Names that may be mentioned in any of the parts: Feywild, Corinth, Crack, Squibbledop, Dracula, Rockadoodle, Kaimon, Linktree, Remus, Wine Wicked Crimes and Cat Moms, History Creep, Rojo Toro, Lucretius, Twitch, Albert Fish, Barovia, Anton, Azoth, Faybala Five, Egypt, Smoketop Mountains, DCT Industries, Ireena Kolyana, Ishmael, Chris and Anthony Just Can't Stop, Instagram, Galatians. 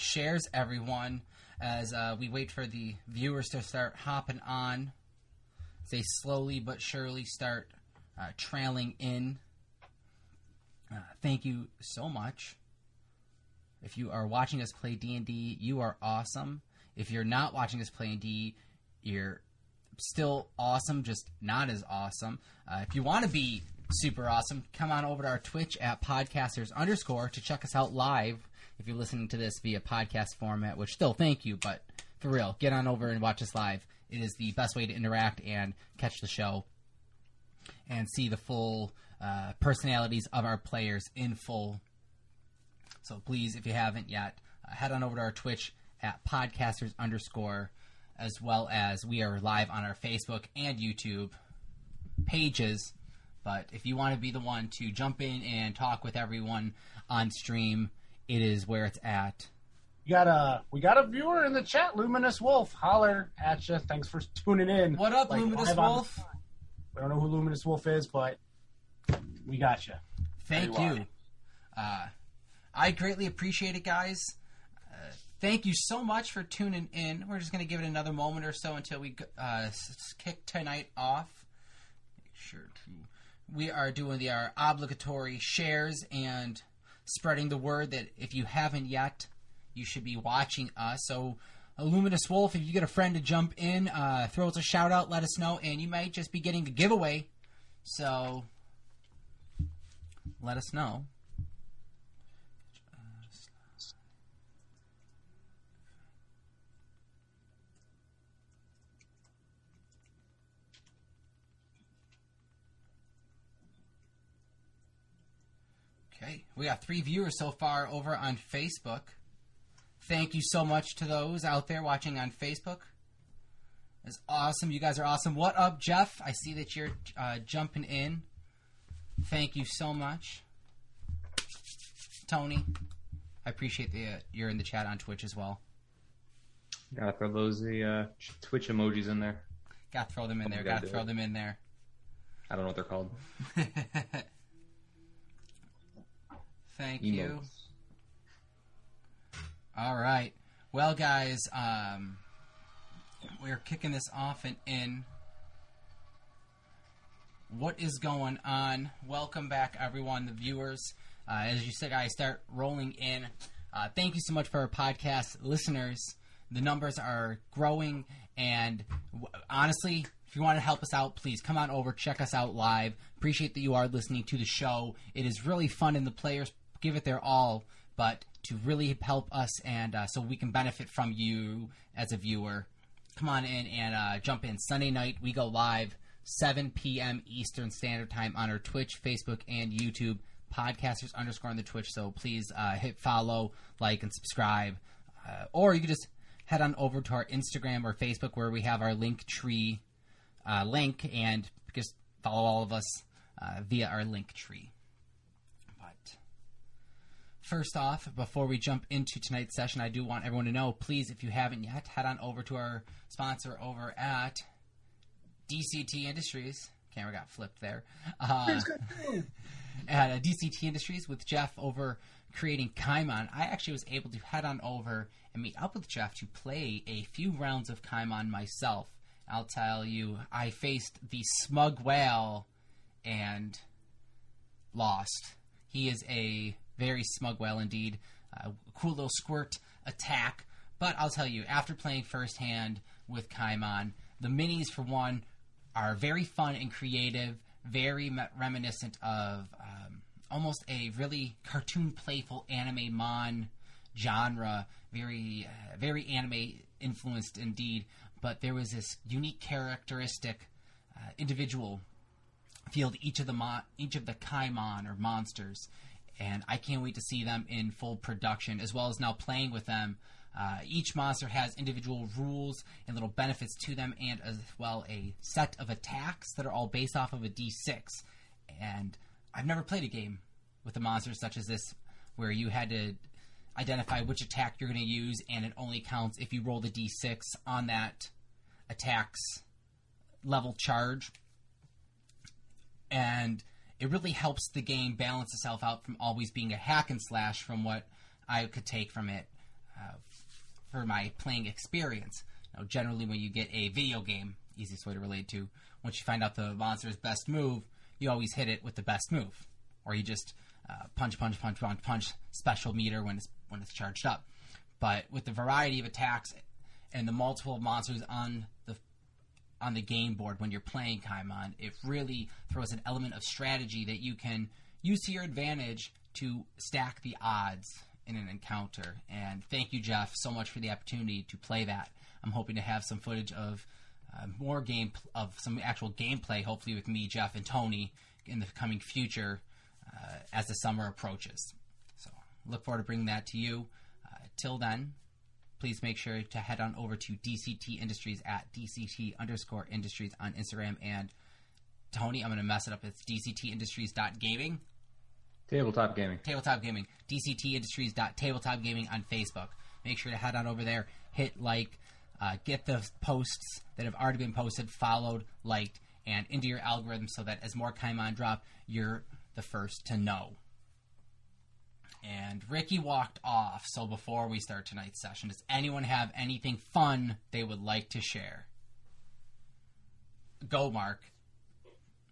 Shares everyone as we wait for the viewers to start hopping on. They slowly but surely start trailing in. Thank you so much. If you are watching us play D&D, you are awesome. If you're not watching us play D&D, you're still awesome, just not as awesome. If you want to be super awesome, come on over to our Twitch at podcasters_ to check us out live. If you're listening to this via podcast format, which still thank you, but for real, get on over and watch us live. It is the best way to interact and catch the show and see the full personalities of our players in full. So please, if you haven't yet, head on over to our Twitch at podcasters_, as well as we are live on our Facebook and YouTube pages. But if you want to be the one to jump in and talk with everyone on stream, it is where it's at. We got a viewer in the chat, Luminous Wolf. Holler at you. Thanks for tuning in. What up, Luminous Wolf? We don't know who Luminous Wolf is, but we got you. Thank you. I greatly appreciate it, guys. Thank you so much for tuning in. We're just going to give it another moment or so until we kick tonight off. Make sure to... We are doing our obligatory shares and... spreading the word that if you haven't yet, you should be watching us. So, Luminous Wolf, if you get a friend to jump in, throw us a shout out, let us know, and you might just be getting the giveaway. So, let us know. Okay, we got 3 viewers so far over on Facebook. Thank you so much to those out there watching on Facebook. It's awesome. You guys are awesome. What up, Jeff? I see that you're jumping in. Thank you so much. Tony, I appreciate that you're in the chat on Twitch as well. Gotta throw those Twitch emojis in there. Gotta throw them in there. Gotta throw them in there. I don't know what they're called. Thank you. All right. Well, guys, we're kicking this off and in. What is going on? Welcome back, everyone, the viewers. As you said, guys, start rolling in. Thank you so much for our podcast listeners. The numbers are growing, and honestly, if you want to help us out, please come on over, check us out live. Appreciate that you are listening to the show. It is really fun, and the players give it their all, but to really help us and so we can benefit from you as a viewer, come on in and jump in. Sunday night we go live 7 p.m. Eastern Standard Time on our Twitch, Facebook, and YouTube. Podcasters_ on the Twitch. So please hit follow, like, and subscribe, or you can just head on over to our Instagram or Facebook where we have our Linktree link and just follow all of us via our Linktree. First off, before we jump into tonight's session, I do want everyone to know, please, if you haven't yet, head on over to our sponsor over at DCT Industries. Camera got flipped there. At DCT Industries with Jeff over creating Kaimon. I actually was able to head on over and meet up with Jeff to play a few rounds of Kaimon myself. I'll tell you, I faced the Smug Whale and lost. He is a... very smug whale indeed. Cool little squirt attack. But I'll tell you, after playing firsthand with Kaimon, the minis, for one, are very fun and creative, very reminiscent of almost a really cartoon, playful anime-mon genre, very anime-influenced indeed. But there was this unique characteristic individual feel to each of the Kaimon or monsters. and I can't wait to see them in full production, as well as now playing with them. Each monster has individual rules and little benefits to them, and as well a set of attacks that are all based off of a D6. And I've never played a game with a monster such as this where you had to identify which attack you're going to use, and it only counts if you roll the D6 on that attack's level charge. And it really helps the game balance itself out from always being a hack and slash, from what I could take from it for my playing experience. Now, generally when you get a video game, easiest way to relate to, once you find out the monster's best move, you always hit it with the best move. Or you just punch, special meter when it's charged up. But with the variety of attacks and the multiple monsters on the game board when you're playing Kaimon, it really throws an element of strategy that you can use to your advantage to stack the odds in an encounter. And thank you, Jeff, so much for the opportunity to play that. I'm hoping to have some footage of some actual gameplay, hopefully with me, Jeff, and Tony in the coming future as the summer approaches. So look forward to bringing that to you. Till then, please make sure to head on over to DCT Industries at DCT_Industries on Instagram. And Tony, I'm going to mess it up. It's DCTindustries.gaming. Tabletop Gaming. Tabletop Gaming. DCTindustries.tabletopgaming on Facebook. Make sure to head on over there. Hit like. Get the posts that have already been posted, followed, liked, and into your algorithm so that as more Kaimon drop, you're the first to know. And Ricky walked off, so before we start tonight's session, does anyone have anything fun they would like to share? Go, Mark.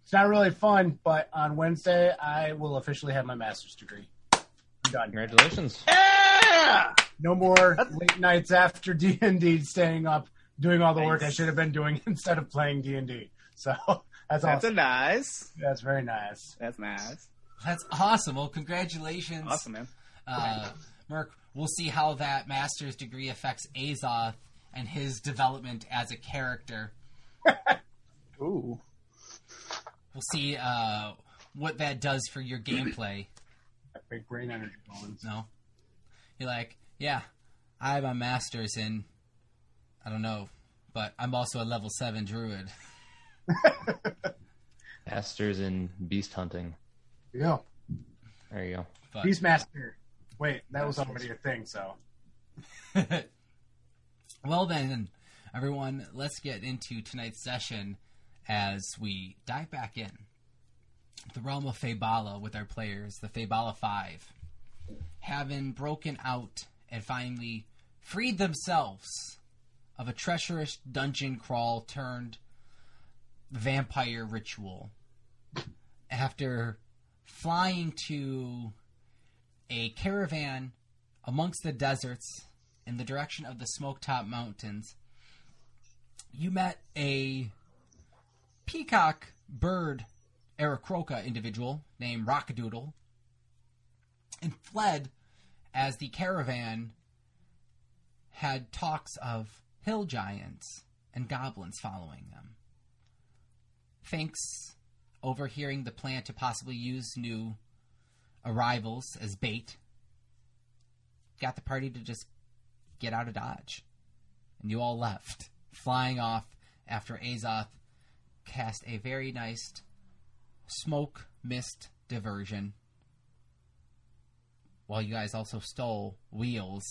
It's not really fun, but on Wednesday, I will officially have my master's degree. I'm done. Congratulations. Yeah! No more late nights after D&D, staying up, doing all the work I should have been doing instead of playing D&D. So that's awesome. That's very nice. That's nice. That's awesome. Well, congratulations. Awesome, man. Merc, we'll see how that master's degree affects Azoth and his development as a character. Ooh. We'll see what that does for your gameplay. I think brain energy bonus. No? You're like... Yeah, I have a master's in, I don't know, but I'm also a level 7 druid. Master's in beast hunting. Yeah. There you go. But, beast master. Wait, that was already a thing, so. Well then, everyone, let's get into tonight's session as we dive back in the realm of Faybala with our players, the Faybala Five, having broken out and finally freed themselves of a treacherous dungeon crawl turned vampire ritual after flying to a caravan amongst the deserts in the direction of the Smoketop Mountains. You met a peacock bird Aracroca individual named Rockadoodle and fled as the caravan had talks of hill giants and goblins following them. Finks, overhearing the plan to possibly use new arrivals as bait, got the party to just get out of Dodge. And you all left, flying off after Azoth cast a very nice smoke mist diversion, while you guys also stole wheels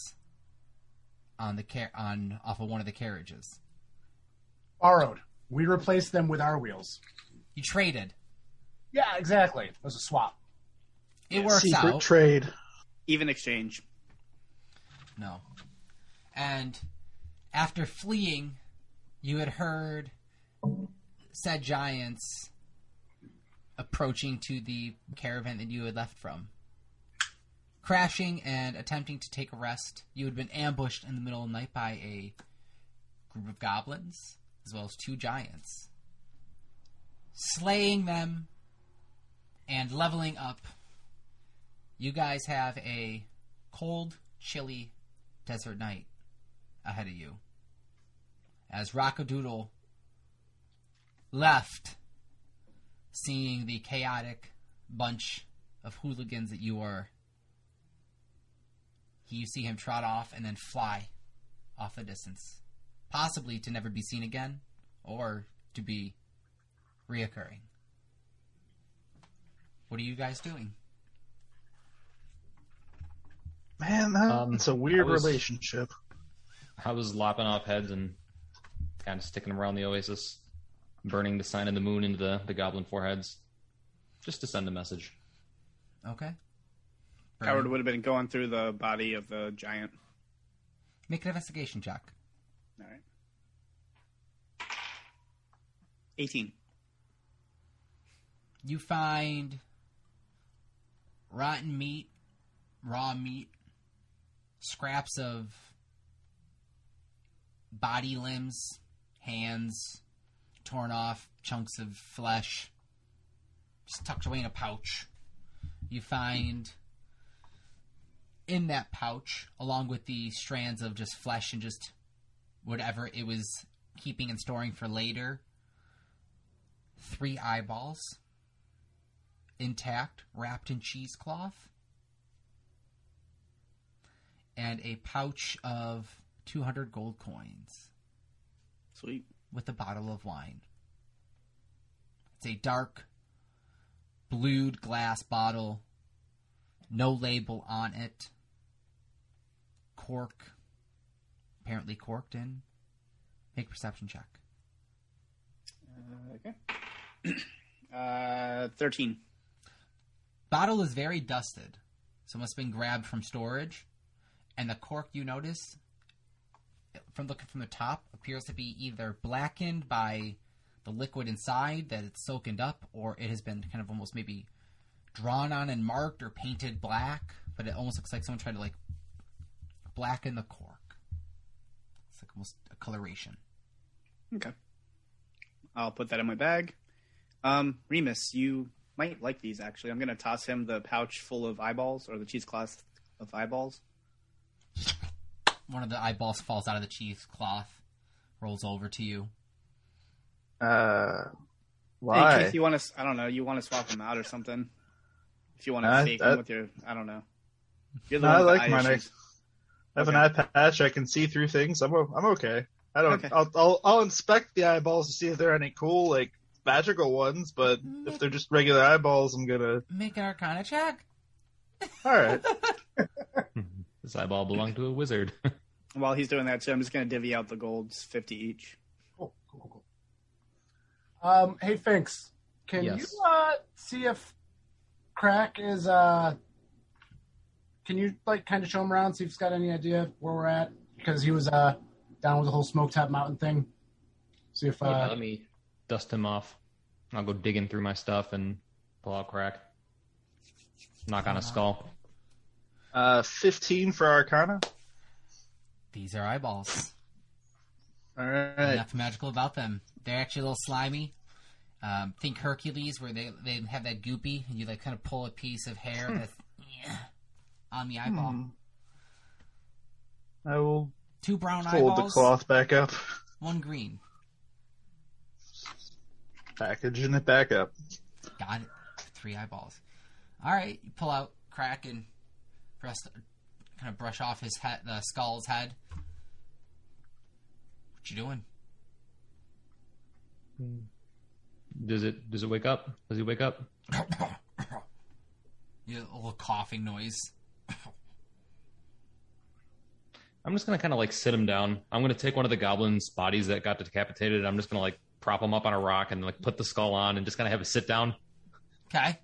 on the off of one of the carriages. Borrowed. We replaced them with our wheels. You traded. Yeah, exactly. It was a swap. It works secret out. Secret trade. Even exchange. No. And after fleeing, you had heard said giants approaching to the caravan that you had left from. Crashing and attempting to take a rest, you had been ambushed in the middle of the night by a group of goblins, as well as two giants. Slaying them and leveling up, you guys have a cold, chilly desert night ahead of you, as Rockadoodle left, seeing the chaotic bunch of hooligans that you are You see him trot off and then fly off the distance, possibly to never be seen again or to be reoccurring. What are you guys doing? Man, that's a weird relationship. I was lopping off heads and kind of sticking them around the oasis, burning the sign of the moon into the goblin foreheads, just to send a message. Okay. Howard would have been going through the body of the giant. Make an investigation check. All right. 18. You find rotten meat, raw meat, scraps of body limbs, hands, torn off chunks of flesh, just tucked away in a pouch. You find in that pouch, along with the strands of just flesh and just whatever it was keeping and storing for later, 3 eyeballs, intact, wrapped in cheesecloth, and a pouch of 200 gold coins. Sweet. With a bottle of wine. It's a dark, blued glass bottle, no label on it. Cork, apparently corked in. Make a perception check. Okay. 13. Bottle is very dusted, so it must have been grabbed from storage. And the cork, you notice, from looking from the top, appears to be either blackened by the liquid inside that it's soaking up, or it has been kind of almost maybe drawn on and marked or painted black, but it almost looks like someone tried to, like, blacken the cork. It's like almost a coloration. Okay. I'll put that in my bag. Remus, you might like these, actually. I'm going to toss him the pouch full of eyeballs, or the cheesecloth of eyeballs. One of the eyeballs falls out of the cheesecloth, rolls over to you. Why? In case you want to, I don't know, you want to swap them out or something. If you want to fake them with your, I don't know. I like mine. I have an eye patch. I can see through things. I'm okay. I don't. Okay. I'll inspect the eyeballs to see if there are any cool, like, magical ones. But if they're just regular eyeballs, I'm gonna make an Arcana check. All right. This eyeball belonged to a wizard. While he's doing that, too, I'm just going to divvy out the golds, 50 each. Cool. Hey, Finks, can you see if Crack is... can you, like, kind of show him around, see if he's got any idea where we're at? Because he was down with the whole Smoketop Mountain thing. See if... let me dust him off. I'll go digging through my stuff and pull out Crack. Knock on a skull. 15 for Arcana. These are eyeballs. All right. Nothing magical about them. They're actually a little slimy. Think Hercules, where they have that goopy, and you like kind of pull a piece of hair that's on the eyeball. I will. 2 brown eyeballs. Fold the cloth back up. 1 green. Packaging it back up. Got it. 3 eyeballs. All right. You pull out Crack and kind of brush off his head, the skull's head. What you doing? Does it wake up? Does he wake up? You know, a little coughing noise. I'm just gonna kind of like sit him down. I'm gonna take one of the goblins' bodies that got decapitated. And I'm just gonna like prop him up on a rock and like put the skull on and just kind of have a sit down. Okay.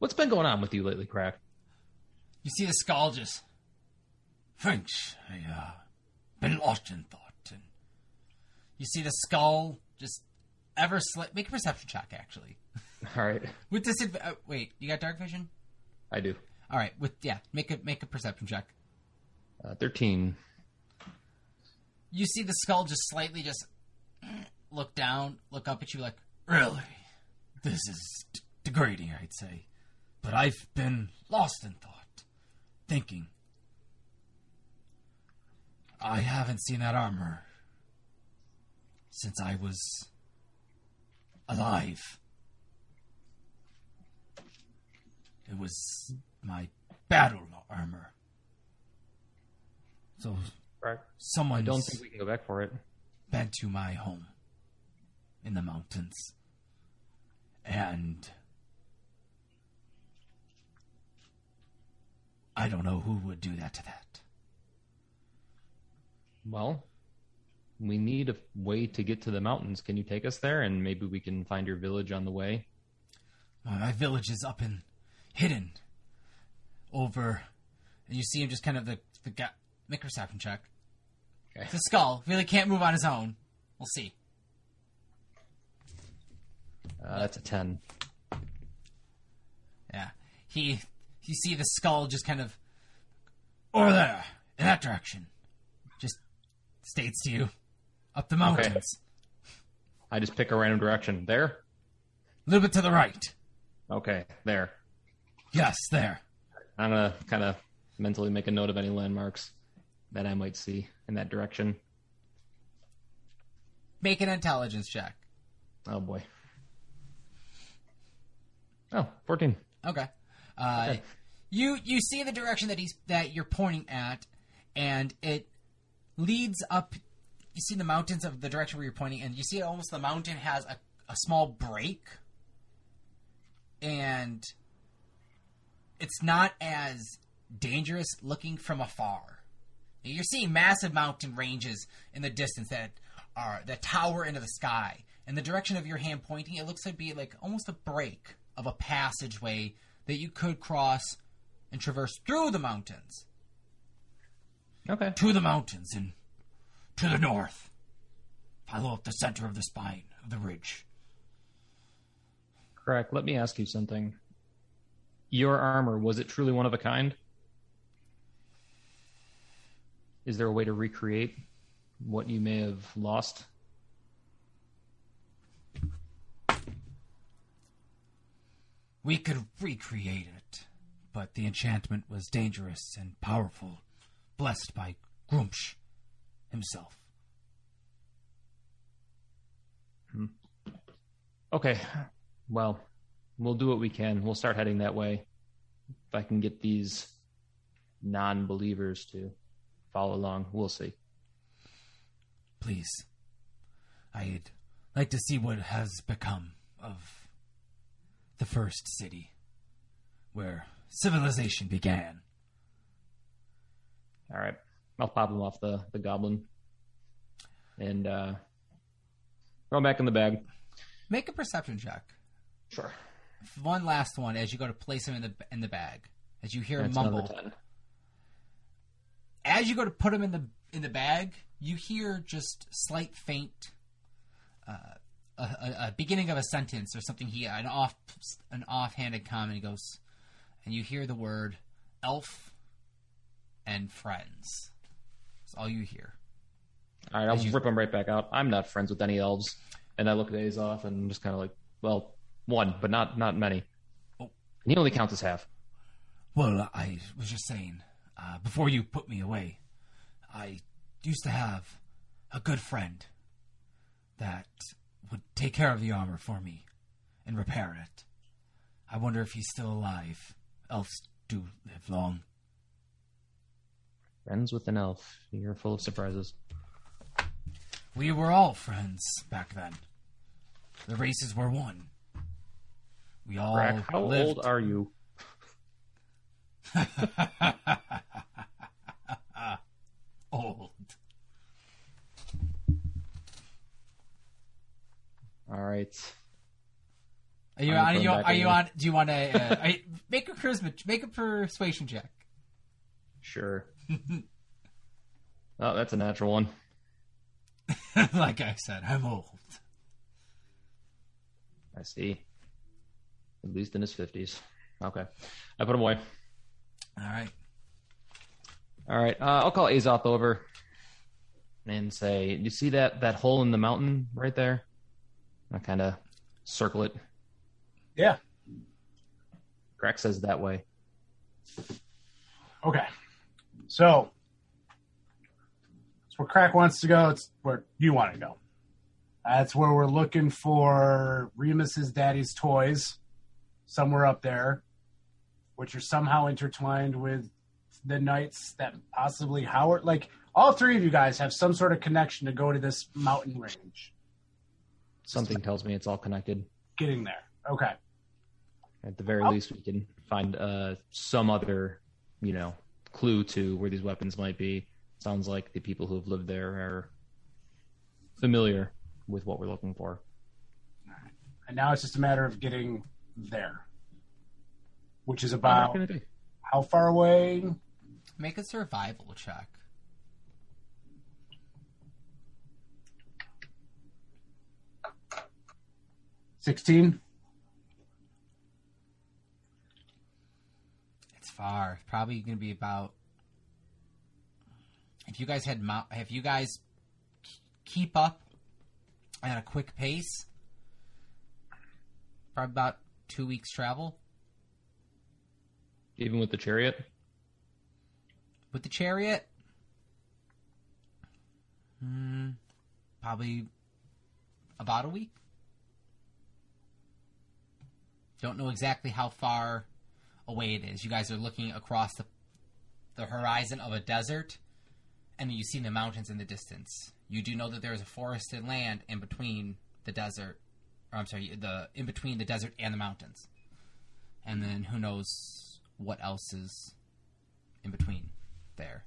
What's been going on with you lately, Crack? You see the skull just... Finks, I've been lost in thought. And you see the skull just ever slip... Make a perception check, actually. All right. With this... wait, you got dark vision? I do. All right. With make a perception check. 13. You see the skull just slightly just look down, look up at you like, really? This is degrading, I'd say. But I've been lost in thought. Thinking. I haven't seen that armor since I was alive. It was my battle armor. So someone, I don't think we can go back for it. Back to my home in the mountains. And I don't know who would do that to that. Well, we need a way to get to the mountains. Can you take us there? And maybe we can find your village on the way. My village is up and hidden over... And you see him just kind of the guy... Make a perception check. Okay. It's a skull. Really can't move on his own. We'll see. That's a 10. Yeah. You see the skull just kind of... Over there. In that direction. Just states to you. Up the mountains. Okay. I just pick a random direction. There? A little bit to the right. Okay. There. Yes, there. I'm going to kind of mentally make a note of any landmarks that I might see in that direction. Make an intelligence check. Oh, boy. Oh, 14. Okay. Okay. You see the direction that you're pointing at, and it leads up. You see the mountains of the direction where you're pointing, and you see almost the mountain has a small break. And it's not as dangerous looking from afar. You're seeing massive mountain ranges in the distance that tower into the sky. In the direction of your hand pointing, it looks like be like almost a break of a passageway that you could cross and traverse through the mountains. Okay. To the mountains and to the north. Follow up the center of the spine of the ridge. Crack, let me ask you something. Your armor, was it truly one of a kind? Is there a way to recreate what you may have lost? We could recreate it, but the enchantment was dangerous and powerful, blessed by Grumsh himself. Okay, well, we'll do what we can. We'll start heading that way. If I can get these non-believers to follow along, we'll see. Please. I'd like to see what has become of the first city where civilization began. All right. I'll pop him off the goblin. And throw him back in the bag. Make a perception check. Sure. One last one as you go to place him in the bag. As you hear him mumble. As you go to put him in the bag, you hear just slight faint a beginning of a sentence or something. An offhanded comment. He goes, and you hear the word elf and friends. That's all you hear. All right, I'll rip him right back out. I'm not friends with any elves. And I look at Azoth and I'm just kind of like, well, one, but not many. Oh. And he only counts as half. Well, I was just saying, before you put me away, I used to have a good friend that would take care of the armor for me and repair it. I wonder if he's still alive. Elves do live long. Friends with an elf. You're full of surprises. We were all friends back then. The races were one. We all Crack, how lived... old are you? Old. All right. Are you on? Do you want to make a charisma? Make a persuasion check. Sure. Oh, that's a natural one. Like I said, I'm old. I see. At least in his 50s. Okay, I put him away. All right. I'll call Azoth over and say, "You see that hole in the mountain right there?" I kind of circle it. Yeah. Crack says that way. Okay. So, it's where Crack wants to go. It's where you want to go. That's where we're looking for Remus's daddy's toys, somewhere up there, which are somehow intertwined with the nights that possibly Howard, like all three of you guys have some sort of connection to go to this mountain range. Something tells me it's all connected. Getting there. Okay. At the very least, we can find some other, you know, clue to where these weapons might be. Sounds like the people who have lived there are familiar with what we're looking for. All right. And now it's just a matter of getting there, which is about how far away? Make a survival check. $16 It's far. Probably going to be about. If you guys keep up at a quick pace, probably about 2 weeks travel. Even with the chariot? With the chariot? Probably about a week. Don't know exactly how far away it is. You guys are looking across the horizon of a desert, and you see the mountains in the distance. You do know that there is a forested land in between the desert, in between the desert and the mountains. And then who knows what else is in between there.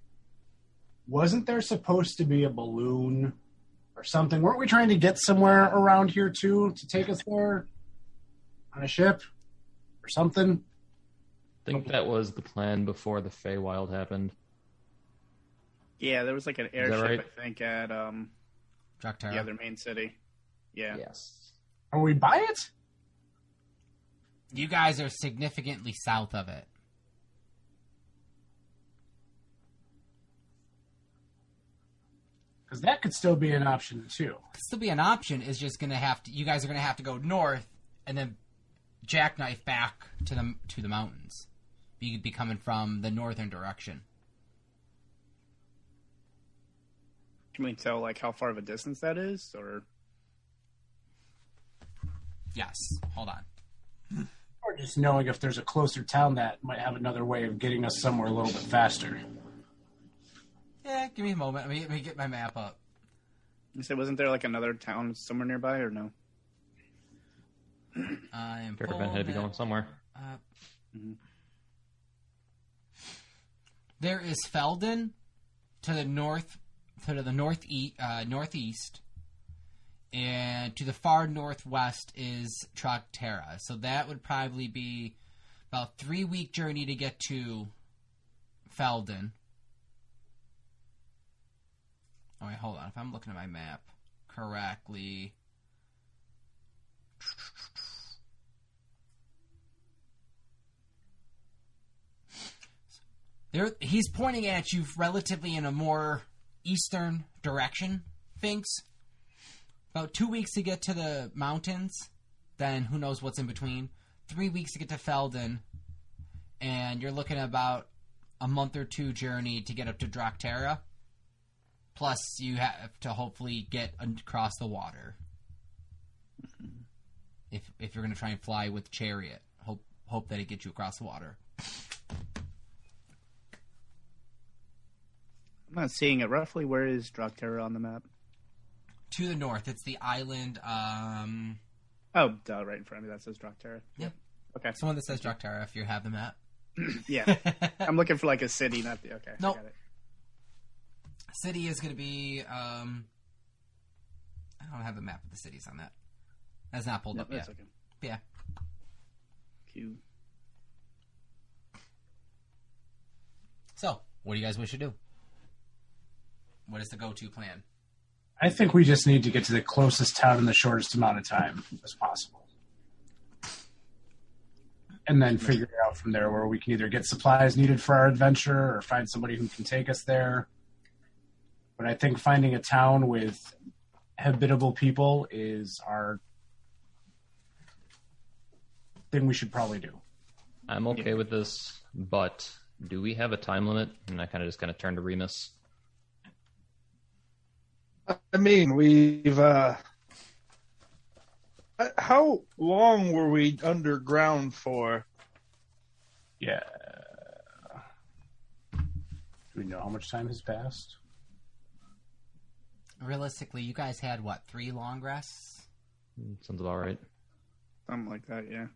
Wasn't there supposed to be a balloon or something? Weren't we trying to get somewhere around here too to take us there? On a ship or something? I think that was the plan before the Feywild happened. Yeah, there was like an airship, right? I think, at the other main city. Yeah. Yes. Are we by it? You guys are significantly south of it. Because that could still be an option, too. Could still be an option. Is just going to have to... You guys are going to have to go north and then jackknife back to the mountains. You could be coming from the northern direction. Can we tell like how far of a distance that is, or? Yes. Hold on. Or just knowing if there's a closer town that might have another way of getting us somewhere a little bit faster. Yeah, give me a moment. Let me get my map up. You said wasn't there like another town somewhere nearby, or no? I am going to be going somewhere. There is Felden to the northeast, and to the far northwest is Trocterra. So that would probably be about a 3-week journey to get to Felden. Oh, wait, hold on. If I'm looking at my map correctly. There, he's pointing at you relatively in a more eastern direction, Finks. About 2 weeks to get to the mountains, then who knows what's in between. 3 weeks to get to Felden, and you're looking at about a month or two journey to get up to Trocterra. Plus, you have to hopefully get across the water. If you're going to try and fly with chariot, hope that it gets you across the water. I'm not seeing it. Roughly, where is Trocterra on the map? To the north. It's the island. Right in front of me. That says Trocterra. Yep. Okay. It's the one that says Trocterra if you have the map. Yeah. I'm looking for like a city, not the... Okay. Nope. I got it. City is going to be... I don't have the map of the cities on that. That's not pulled up yet. Okay. Yeah. Q. So, what do you guys wish to do? What is the go-to plan? I think we just need to get to the closest town in the shortest amount of time as possible. And then figure it out from there where we can either get supplies needed for our adventure or find somebody who can take us there. But I think finding a town with habitable people is our thing we should probably do. I'm okay with this, but do we have a time limit? And I kind of turn to Remus. I mean, we've, how long were we underground for? Yeah. Do we know how much time has passed? Realistically, you guys had, what, 3 long rests? Sounds about right. Something like that, yeah.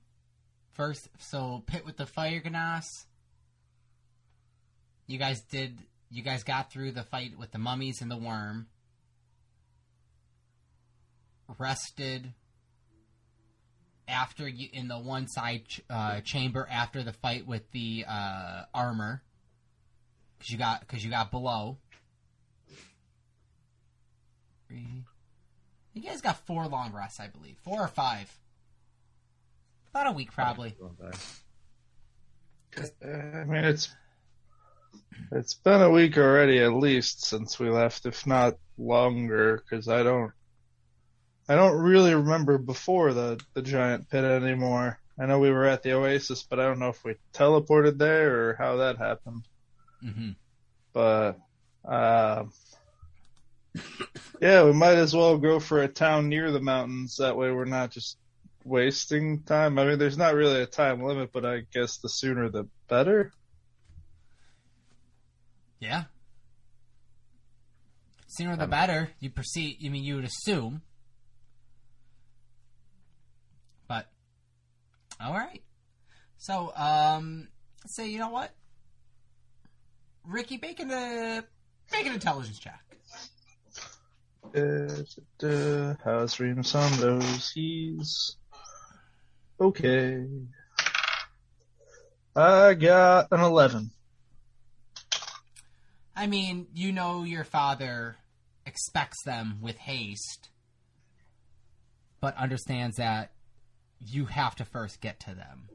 First, so Pit with the Fire Gnass. You guys got through the fight with the mummies and the worm. Rested after you in the one side chamber after the fight with the armor, because you got below. You guys got 4 long rests, I believe, 4 or 5. About a week, probably. I mean, it's been a week already, at least, since we left, if not longer, because I don't really remember before the giant pit anymore. I know we were at the Oasis, but I don't know if we teleported there or how that happened. Mm-hmm. But, yeah, we might as well go for a town near the mountains. That way we're not just wasting time. I mean, there's not really a time limit, but I guess the sooner the better. Yeah. Sooner the better. You proceed. I mean, you would assume. But, all right. So, say, you know what? Ricky, make an intelligence check. How's Remus on those? He's okay. I got an 11. I mean, you know your father expects them with haste, but understands that you have to first get to them.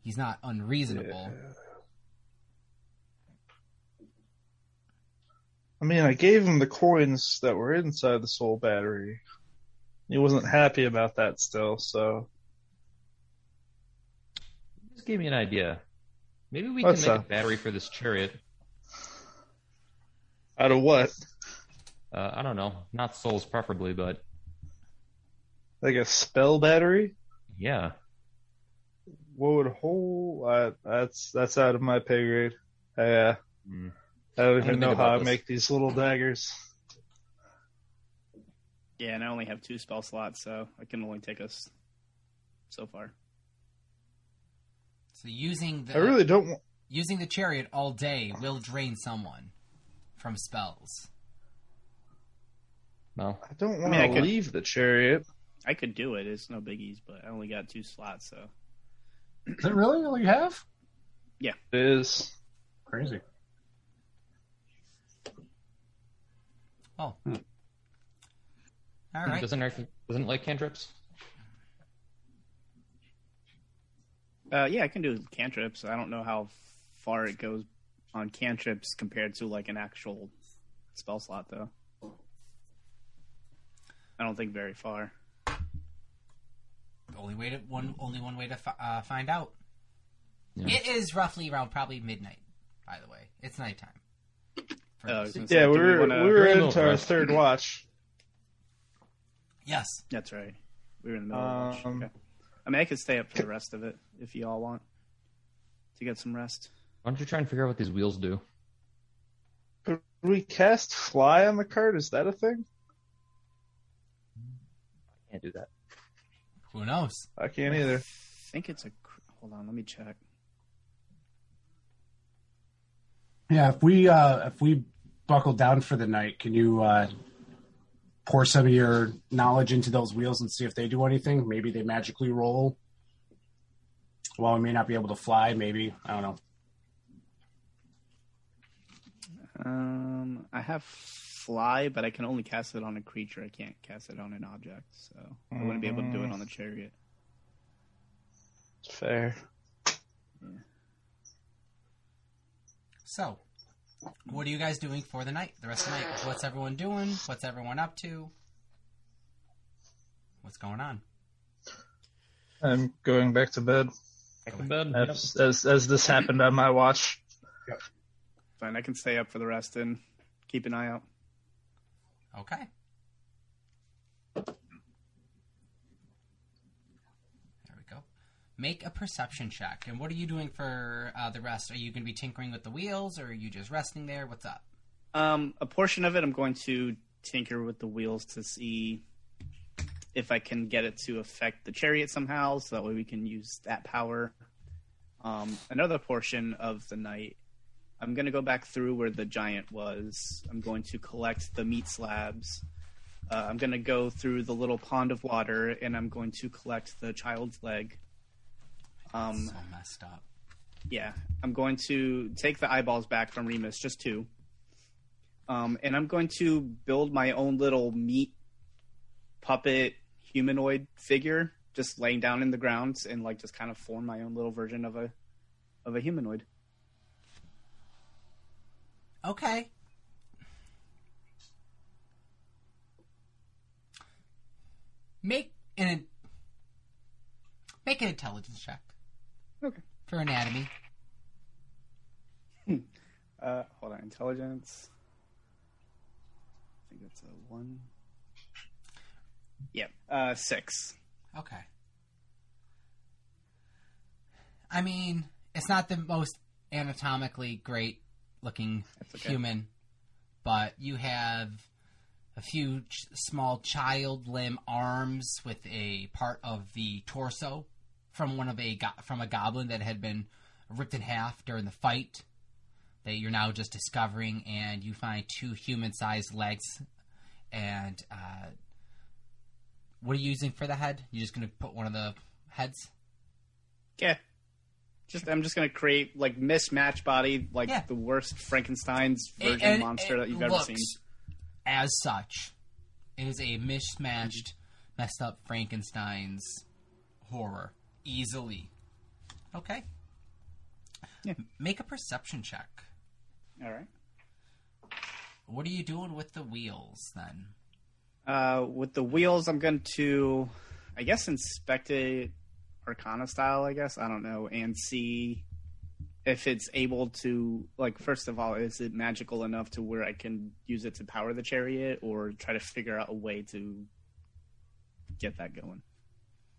He's not unreasonable. Yeah. I mean, I gave him the coins that were inside the soul battery. He wasn't happy about that still, so... He just gave me an idea. Maybe we can make a battery for this chariot. Out of what? I don't know. Not souls, preferably, but... Like a spell battery? Yeah. What would a whole... That's out of my pay grade. Yeah. I don't even know how I make these little daggers. Yeah, and I only have 2 spell slots, so it can only take us so far. So using the chariot all day will drain someone from spells. No, I don't want to leave the chariot. I could do it; it's no biggies. But I only got 2 slots, so. Is that really all you have? Yeah, it is crazy. Oh. Hmm. All right. Doesn't it like cantrips? Yeah, I can do cantrips. I don't know how far it goes on cantrips compared to like an actual spell slot, though. I don't think very far. Only one way to find out. Yeah. It is roughly around probably midnight. By the way, it's nighttime. Yeah, we were into our third watch. Yes. That's right. We were in the middle of the watch. Okay. I mean, I could stay up for the rest of it if you all want to get some rest. Why don't you try and figure out what these wheels do? Could we cast fly on the cart? Is that a thing? I can't do that. Who knows? I can't either. I think it's a... Hold on, let me check. Yeah, if we buckle down for the night, can you pour some of your knowledge into those wheels and see if they do anything? Maybe they magically roll. While we may not be able to fly, maybe. I don't know. I have fly, but I can only cast it on a creature. I can't cast it on an object, so I wouldn't be able to do it on the chariot. Fair. Yeah. So, what are you guys doing for the night? The rest of the night? What's everyone doing? What's everyone up to? What's going on? I'm going back to bed. Back to bed. As this happened on my watch. Yep. Fine, I can stay up for the rest and keep an eye out. Okay. There we go. make a perception check. And what are you doing for the rest? Are you going to be tinkering with the wheels, or are you just resting there? What's up? A portion of it, I'm going to tinker with the wheels to see if I can get it to affect the chariot somehow, so that way we can use that power. Another portion of the night, I'm going to go back through where the giant was. I'm going to collect the meat slabs. I'm going to go through the little pond of water, and I'm going to collect the child's leg. So messed up. Yeah. I'm going to take the eyeballs back from Remus, just two. And I'm going to build my own little meat puppet humanoid figure, just laying down in the ground, and like just kind of form my own little version of a humanoid. Okay. Make an intelligence check. Okay. For anatomy. Hold on, intelligence. I think that's a 1. Yeah, 6. Okay. I mean, it's not the most anatomically great looking human, but you have a few small child limb arms with a part of the torso from a goblin that had been ripped in half during the fight that you're now just discovering, and you find 2 human-sized legs. And what are you using for the head? You're just going to put one of the heads? Yeah. I'm just going to create, like, mismatched body, like the worst Frankenstein's version monster that you've ever seen. As such, it is a mismatched, messed up Frankenstein's horror. Easily. Okay. Yeah. Make a perception check. All right. What are you doing with the wheels, then? With the wheels, I'm going to, I guess, inspect it Arcana style, I guess. I don't know. And see if it's able to, like, first of all, is it magical enough to where I can use it to power the chariot, or try to figure out a way to get that going?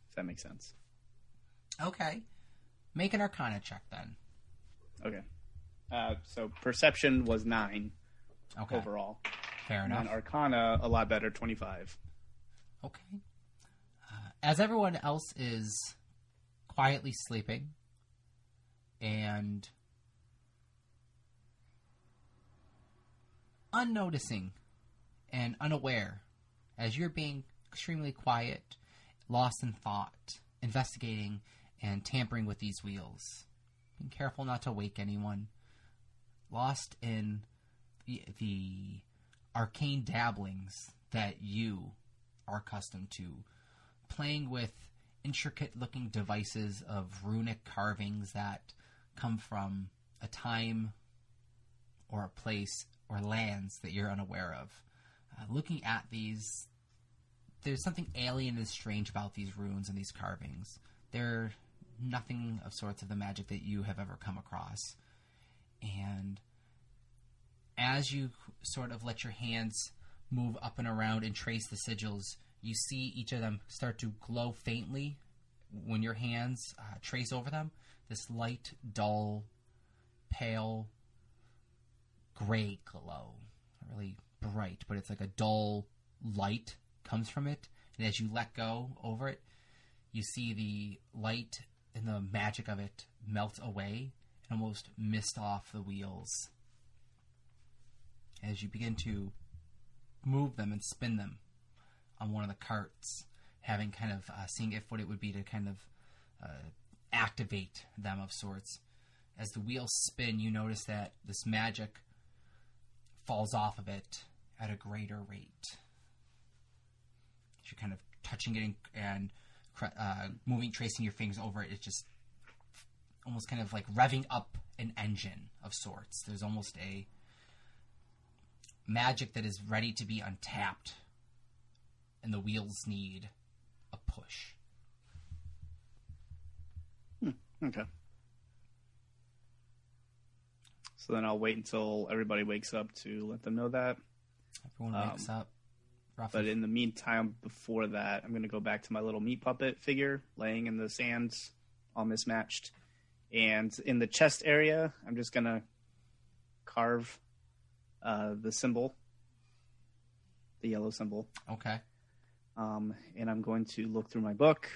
If that makes sense. Okay. Make an Arcana check, then. Okay. So perception was 9 overall. Fair enough. And Arcana, a lot better, 25. Okay. As everyone else is quietly sleeping, and unnoticing and unaware, as you're being extremely quiet, lost in thought, investigating and tampering with these wheels, being careful not to wake anyone, lost in the arcane dabblings that you are accustomed to, playing with intricate-looking devices of runic carvings that come from a time or a place or lands that you're unaware of. Looking at these, there's something alien and strange about these runes and these carvings. They're nothing of sorts of the magic that you have ever come across. And as you sort of let your hands move up and around and trace the sigils, you see each of them start to glow faintly when your hands trace over them. This light, dull, pale, gray glow. Not really bright, but it's like a dull light comes from it. And as you let go over it, you see the light and the magic of it melt away and almost mist off the wheels as you begin to move them and spin them on one of the carts, having kind of seeing if what it would be to kind of activate them of sorts. As the wheels spin, you notice that this magic falls off of it at a greater rate. As you're kind of touching it and moving, tracing your fingers over it, it's just almost kind of like revving up an engine of sorts. There's almost a magic that is ready to be untapped, and the wheels need a push. Okay. So then I'll wait until everybody wakes up to let them know that. Everyone wakes up. Roughly. But in the meantime, before that, I'm going to go back to my little meat puppet figure laying in the sands all mismatched. And in the chest area, I'm just going to carve the symbol, the yellow symbol. Okay. And I'm going to look through my book.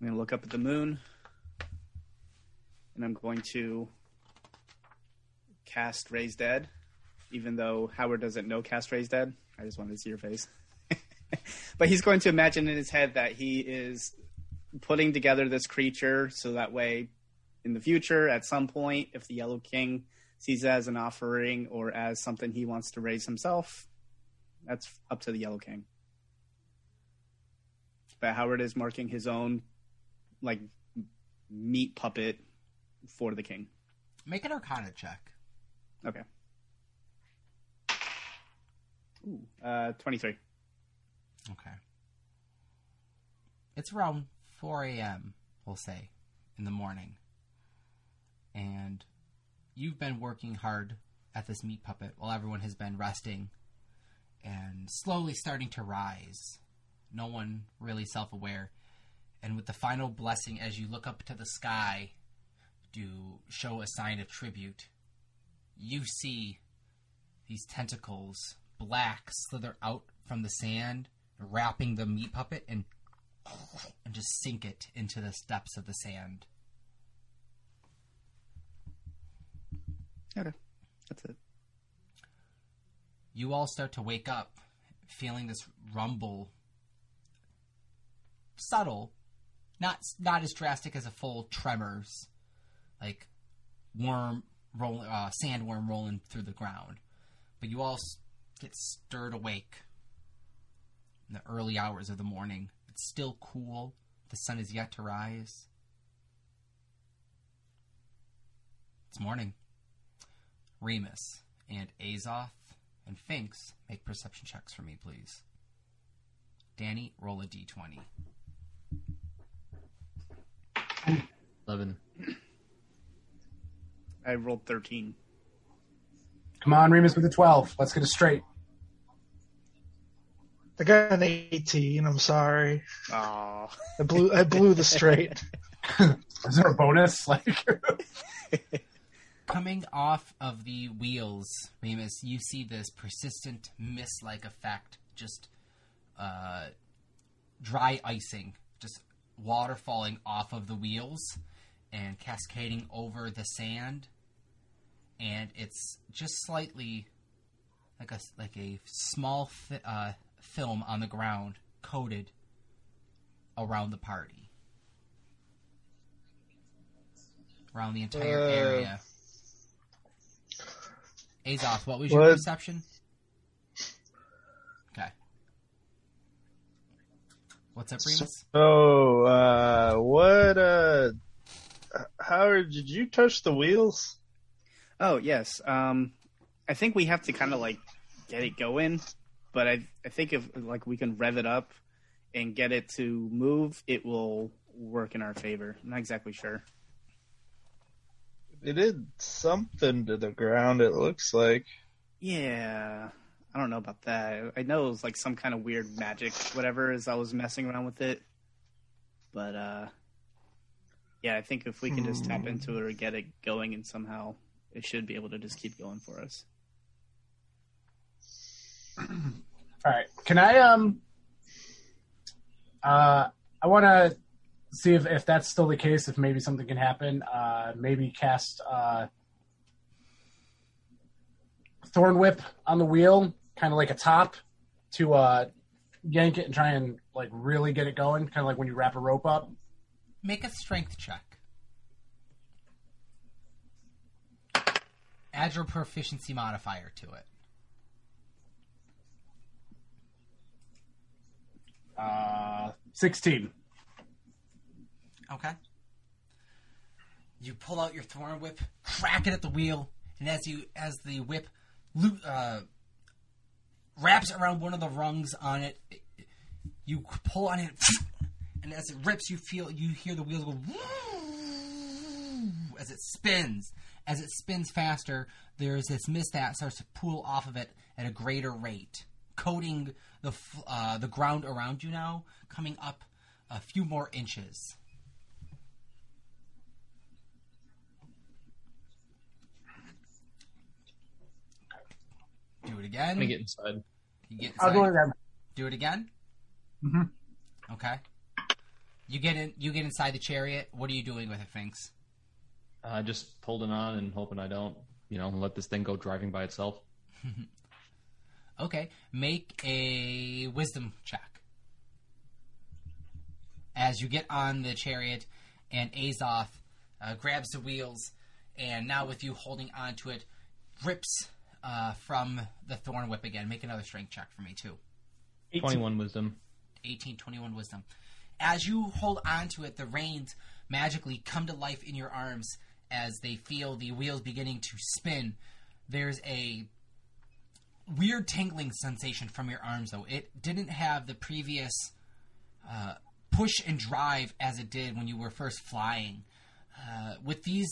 I'm going to look up at the moon. And I'm going to cast Raise Dead, even though Howard doesn't know cast Raise Dead. I just wanted to see your face. But he's going to imagine in his head that he is putting together this creature so that way in the future, at some point, if the Yellow King sees it as an offering or as something he wants to raise himself, that's up to the Yellow King. But Howard is marking his own, like, meat puppet for the king. Make an Arcana check. Okay. Ooh, 23. Okay. It's around 4 a.m., we'll say, in the morning. And you've been working hard at this meat puppet while everyone has been resting and slowly starting to rise. No one really self-aware. And with the final blessing, as you look up to the sky to show a sign of tribute, you see these tentacles, black, slither out from the sand, wrapping the meat puppet and just sink it into the depths of the sand. Okay, that's it. You all start to wake up, feeling this rumble. Subtle, not as drastic as a full tremors, like sandworm rolling through the ground. But you all get stirred awake in the early hours of the morning. It's still cool. The sun is yet to rise. It's morning. Remus and Azoth and Finks, make perception checks for me, please. Danny, roll a d20. 11. I rolled 13. Come on, Remus with a 12. Let's get it straight. I got an 18. I'm sorry. Aww. I blew the straight. Is there a bonus? Coming off of the wheels, Remus, you see this persistent mist-like effect, just dry icing, just water falling off of the wheels and cascading over the sand, and it's just slightly like a small film on the ground coated around the party, around the entire area. Azoth, what was your perception? What's up, Remus? So, Howard, did you touch the wheels? Oh, yes. I think we have to kind of, get it going, but I think if, we can rev it up and get it to move, it will work in our favor. I'm not exactly sure. It did something to the ground, it looks like. Yeah. I don't know about that. I know it was some kind of weird magic, whatever, as I was messing around with it. But, yeah, I think if we can just tap into it or get it going and somehow it should be able to just keep going for us. All right. Can I want to see if that's still the case, if maybe something can happen. Maybe cast, Thorn Whip on the wheel, kind of like a top, to yank it and try and really get it going, kind of like when you wrap a rope up. Make a strength check. Add your proficiency modifier to it. 16. Okay. You pull out your Thorn Whip, crack it at the wheel, and as the whip wraps around one of the rungs on it, you pull on it, and as it rips, you hear the wheels go as it spins. As it spins faster, there's this mist that starts to pool off of it at a greater rate, coating the ground around you now, coming up a few more inches. again? I'm going to get inside. You get inside. I'll go again. Do it again? Mm-hmm. Okay. You get in. You get inside the chariot. What are you doing with it, Finks? Just holding on and hoping I don't, let this thing go driving by itself. Okay. Make a wisdom check. As you get on the chariot and Azoth grabs the wheels and now with you holding on to it, grips from the thorn whip again. Make another strength check for me too. 21 wisdom. As you hold on to it, the reins magically come to life in your arms as they feel the wheels beginning to spin. There's a weird tingling sensation from your arms, though. It didn't have the previous push and drive as it did when you were first flying. With these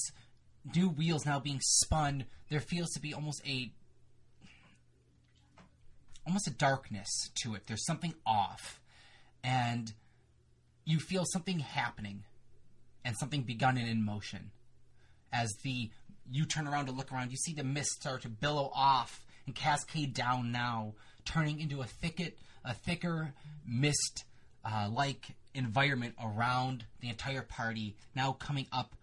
new wheels now being spun, there feels to be almost a darkness to it. There's something off. And you feel something happening and something begun and in motion. As you turn around to look around, you see the mist start to billow off and cascade down now, turning into a thicker mist-like environment around the entire party, now coming up,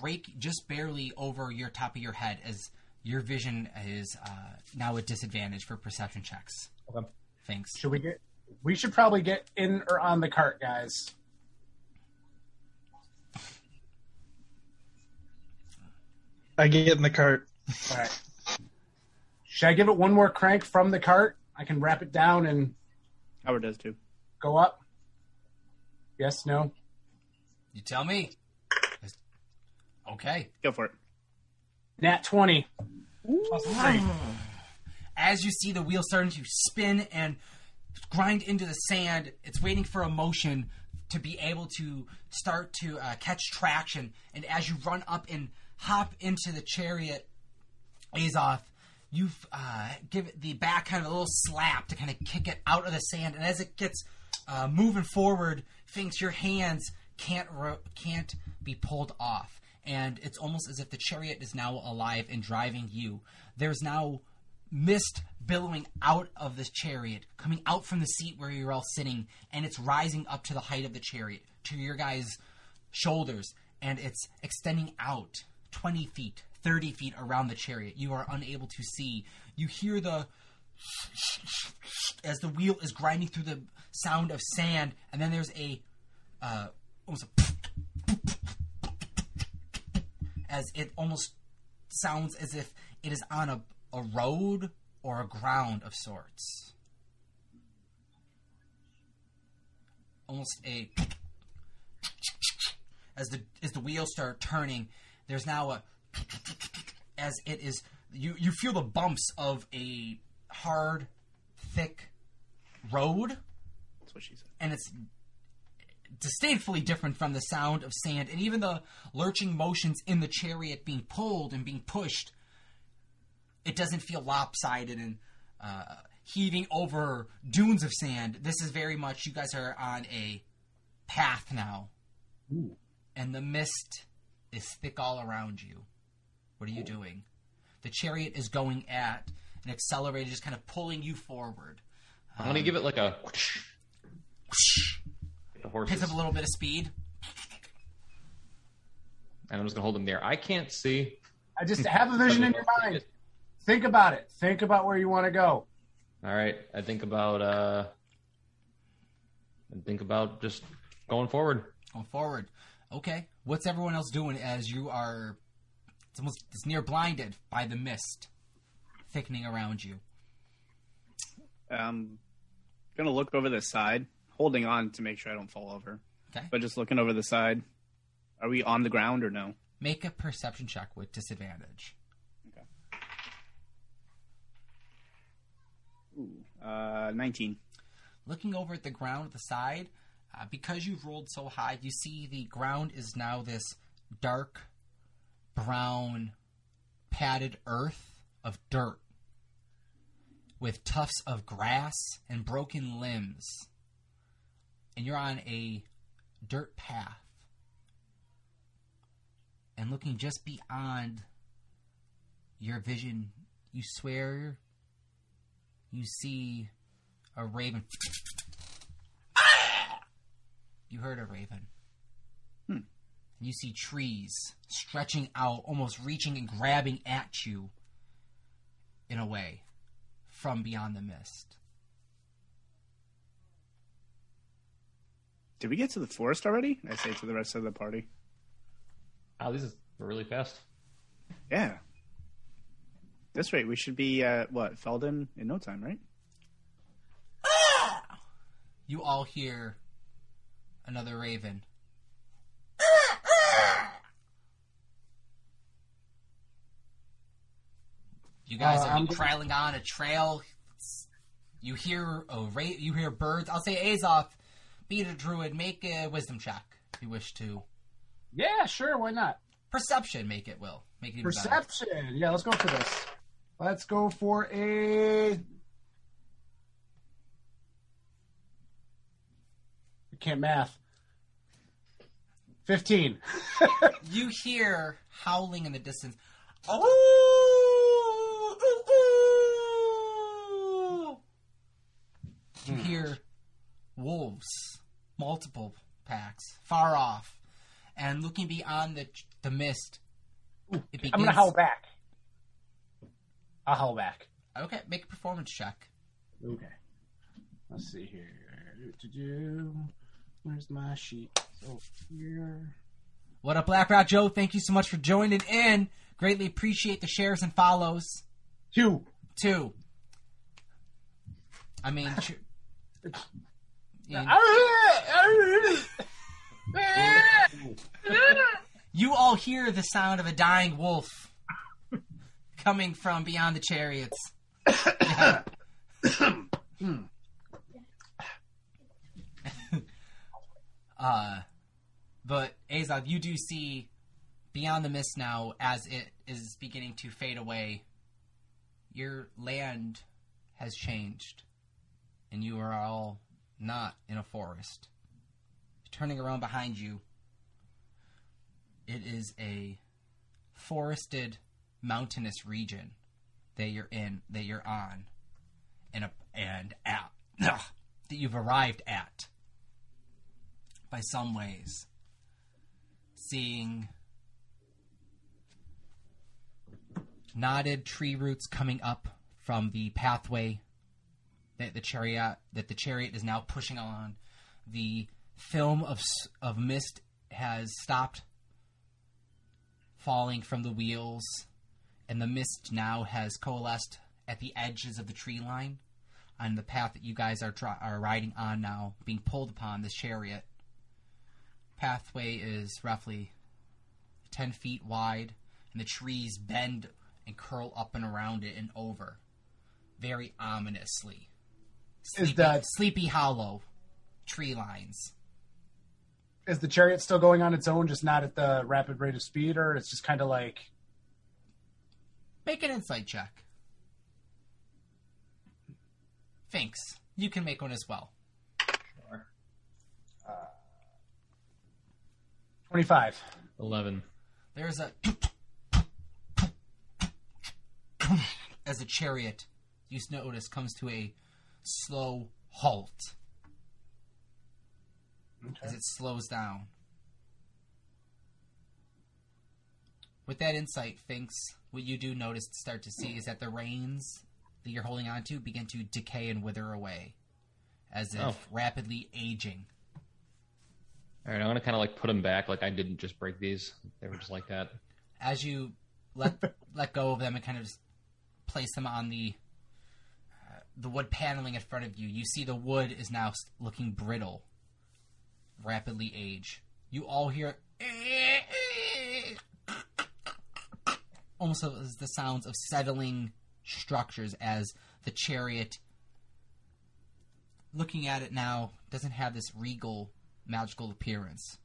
break just barely over your top of your head as your vision is now at disadvantage for perception checks. Okay. Thanks. We should probably get in or on the cart, guys. I get in the cart. All right. Should I give it one more crank from the cart? I can wrap it down and... Howard does too. Go up. Yes, no. You tell me. Okay. Go for it. Nat 20. +3. As you see the wheel starting to spin and grind into the sand, it's waiting for a motion to be able to start to catch traction. And as you run up and hop into the chariot, Azoth, you give it the back kind of a little slap to kind of kick it out of the sand. And as it gets moving forward, Finks, your hands can't be pulled off. And it's almost as if the chariot is now alive and driving you. There's now mist billowing out of this chariot, coming out from the seat where you're all sitting, and it's rising up to the height of the chariot, to your guys' shoulders, and it's extending out 20 feet, 30 feet around the chariot. You are unable to see. You hear the as the wheel is grinding through the sound of sand, and then there's a almost a as it almost sounds as if it is on a road or a ground of sorts. Almost a... As the wheels start turning, there's now a... As it is... You feel the bumps of a hard, thick road. That's what she said. And it's disdainfully different from the sound of sand, and even the lurching motions in the chariot being pulled and being pushed. It doesn't feel lopsided and heaving over dunes of sand. This is very much, you guys are on a path now. Ooh. And the mist is thick all around you. What are you doing? The chariot is going at an accelerator, just kind of pulling you forward. I'm going to give it like a whoosh. Whoosh. The horse picks up a little bit of speed. And I'm just going to hold him there. I can't see. I just have a vision in your mind. Think about it. Think about where you want to go. All right. I think about just going forward. Going forward. Okay. What's everyone else doing as you are it's near blinded by the mist thickening around you? I'm going to look over the side, holding on to make sure I don't fall over. Okay. But just looking over the side. Are we on the ground or no? Make a perception check with disadvantage. Okay. 19. Looking over at the ground at the side, because you've rolled so high, you see the ground is now this dark, brown, padded earth of dirt with tufts of grass and broken limbs. And you're on a dirt path. And looking just beyond your vision, you swear you see a raven. You heard a raven. Hmm. And you see trees stretching out, almost reaching and grabbing at you in a way from beyond the mist. Did we get to the forest already? I say to the rest of the party. Oh, this is really fast. Yeah. This rate, we should be, Felden in no time, right? You all hear another raven. You guys are traveling on a trail. You hear you hear birds. I'll say Azoth, be the druid, make a wisdom check if you wish to. Yeah, sure, why not? Perception, make it, Will. Make it Perception! Better. Yeah, let's go for this. Let's go for a... I can't math. 15. You hear howling in the distance. Oh! You hear wolves, multiple packs, far off, and looking beyond the mist. Ooh, it begins... I'm going to howl back. I'll howl back. Okay, make a performance check. Okay. Let's see here. Where's my sheet? Oh, here. What up, Black Rock Joe? Thank you so much for joining in. Greatly appreciate the shares and follows. Two. I mean... You all hear the sound of a dying wolf coming from beyond the chariots. Yeah. But Azoth, you do see beyond the mist now, as it is beginning to fade away, your land has changed, and you are all not in a forest. Turning around behind you, it is a forested, mountainous region that you've arrived at. By some ways, seeing knotted tree roots coming up from the pathway that the chariot is now pushing on. The film of mist has stopped falling from the wheels, and the mist now has coalesced at the edges of the tree line on the path that you guys are riding on now, being pulled upon this chariot. Pathway is roughly 10 feet wide, and the trees bend and curl up and around it and over, very ominously. Sleepy Hollow tree lines. Is the chariot still going on its own, just not at the rapid rate of speed, or it's just kind of like... Make an insight check. Finks, you can make one as well. 25. 11. There's a... As a chariot, you notice, comes to a slow halt. Okay. As it slows down. With that insight, Finks, what you do notice to start to see is that the reins that you're holding on to begin to decay and wither away. As if rapidly aging. All right, I'm going to kind of put them back. I didn't just break these. They were just like that. As you let go of them and kind of just place them on the wood paneling in front of you, you see the wood is now looking brittle, rapidly age. You all hear almost as the sounds of settling structures as the chariot, looking at it now, doesn't have this regal magical appearance,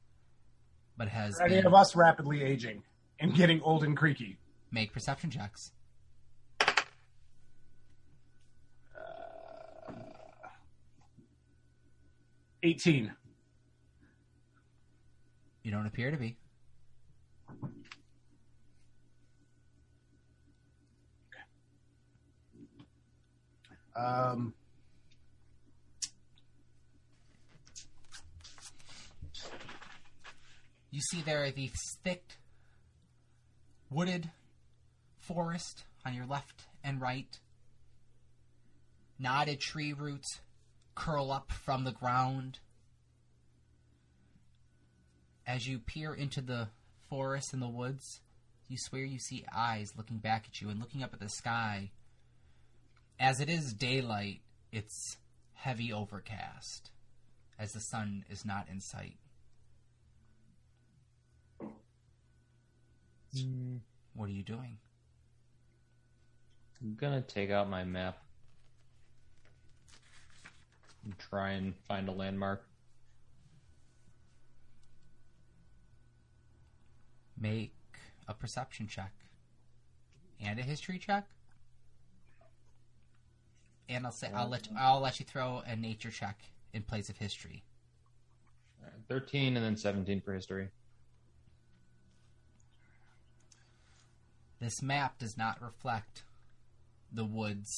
but has any of us rapidly aging and getting old and creaky. Make perception checks. 18. You don't appear to be. Okay. You see there are these thick wooded forest on your left and right. Knotted tree roots curl up from the ground. As you peer into the forest and the woods, you swear you see eyes looking back at you and looking up at the sky. As it is daylight, it's heavy overcast, as the sun is not in sight. What are you doing? I'm gonna take out my map and try and find a landmark. Make a perception check and a history check, and I'll say I'll let you throw a nature check in place of history. 13 and then 17 for history. This map does not reflect the woods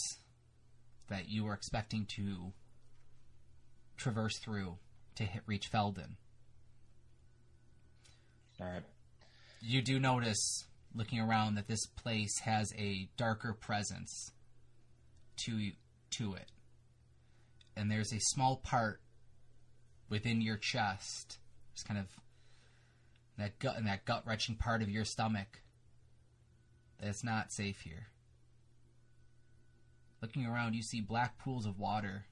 that you were expecting to traverse through to reach Felden. All right. You do notice, looking around, that this place has a darker presence to it. And there's a small part within your chest, just kind of that gut-wrenching part of your stomach, that it's not safe here. Looking around, you see black pools of water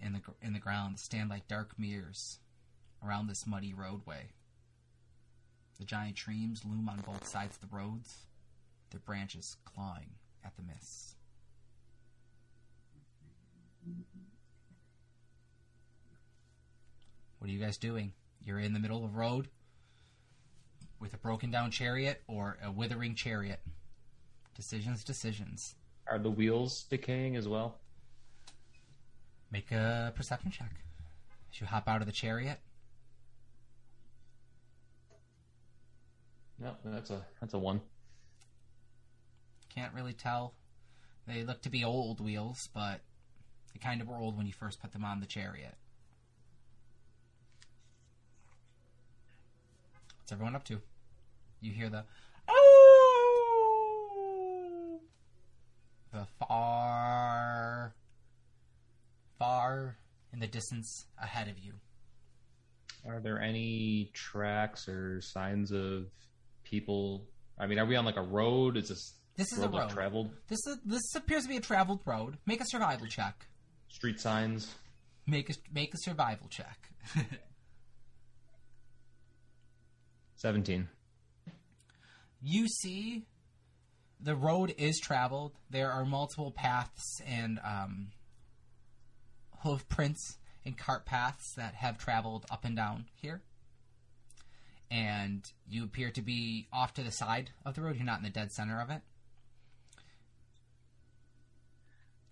in the ground that stand like dark mirrors around this muddy roadway. The giant trees loom on both sides of the roads, their branches clawing at the mists. What are you guys doing? You're in the middle of the road with a broken down chariot or a withering chariot. Decisions. Are the wheels decaying as well? Make a perception check as you hop out of the chariot. No, that's a one. Can't really tell. They look to be old wheels, but they kind of were old when you first put them on the chariot. What's everyone up to? You hear the "Oh!" The far, far in the distance ahead of you. Are there any tracks or signs of people? I mean, are we on like a road? Is this a road traveled? This appears to be a traveled road. Make a survival check. Street signs. Make a survival check. 17. You see, the road is traveled. There are multiple paths and hoof prints and cart paths that have traveled up and down here. And you appear to be off to the side of the road. You're not in the dead center of it.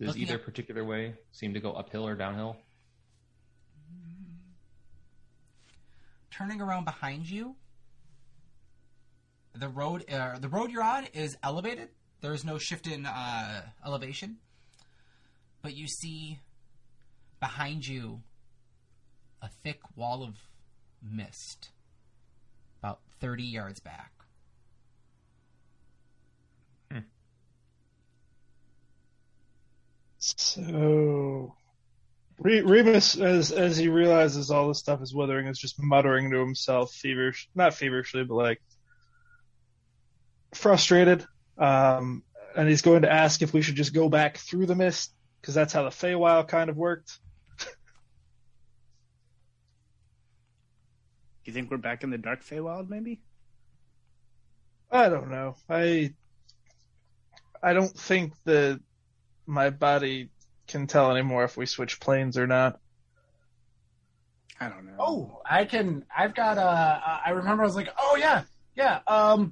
Does either particular way seem to go uphill or downhill? Turning around behind you, the road you're on is elevated. There is no shift in elevation. But you see behind you a thick wall of mist. 30 yards back. So Remus, as he realizes all this stuff is withering, is just muttering to himself, not feverishly, but like frustrated. And he's going to ask if we should just go back through the mist, because that's how the Feywild kind of worked. You think we're back in the dark Feywild, maybe? I don't know. I don't think that my body can tell anymore if we switch planes or not. I don't know. Oh, I remember I was like, oh yeah. I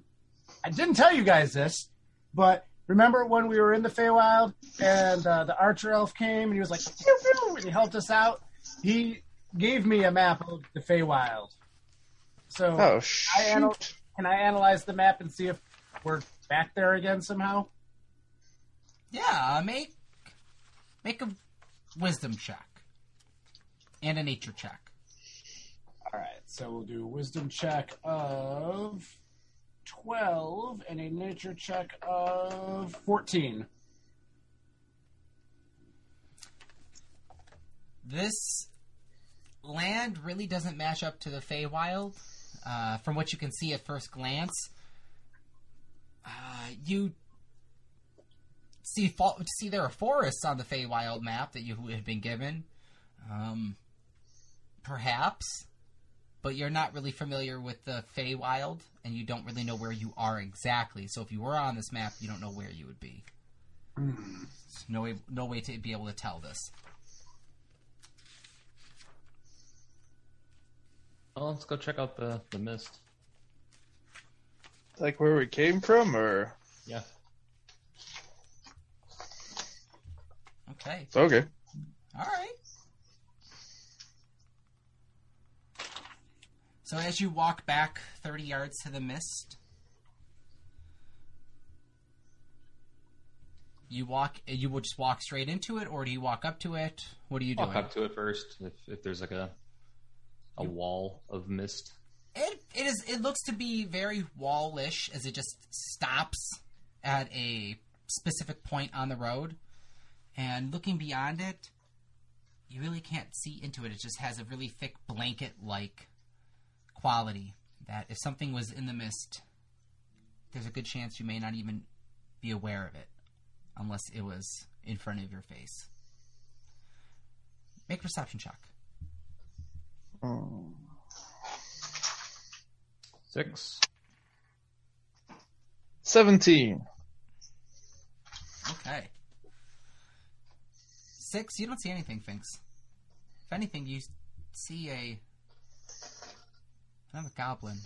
didn't tell you guys this, but remember when we were in the Feywild and the archer elf came and he was like, pew, pew, and he helped us out? He gave me a map of the Feywild. So can I analyze the map and see if we're back there again somehow? Yeah, Make a wisdom check. And a nature check. Alright, so we'll do a wisdom check of 12 and a nature check of 14. This land really doesn't match up to the Feywild. From what you can see at first glance, you see there are forests on the Feywild map that you have been given, perhaps, but you're not really familiar with the Feywild, and you don't really know where you are exactly. So if you were on this map, you don't know where you would be. There's no way to be able to tell this. Well, let's go check out the mist. Like where we came from, or? Yeah. Okay. Okay. All right. So as you walk back 30 yards to the mist, you will just walk straight into it, or do you walk up to it? What are you doing? Walk up to it first, if there's like a wall of mist. It looks to be very wallish, as it just stops at a specific point on the road. And looking beyond it, you really can't see into it. It just has a really thick blanket-like quality that if something was in the mist, there's a good chance you may not even be aware of it unless it was in front of your face. Make a perception check. 6. 17. Okay. 6, you don't see anything, Finks. If anything, you see another goblin.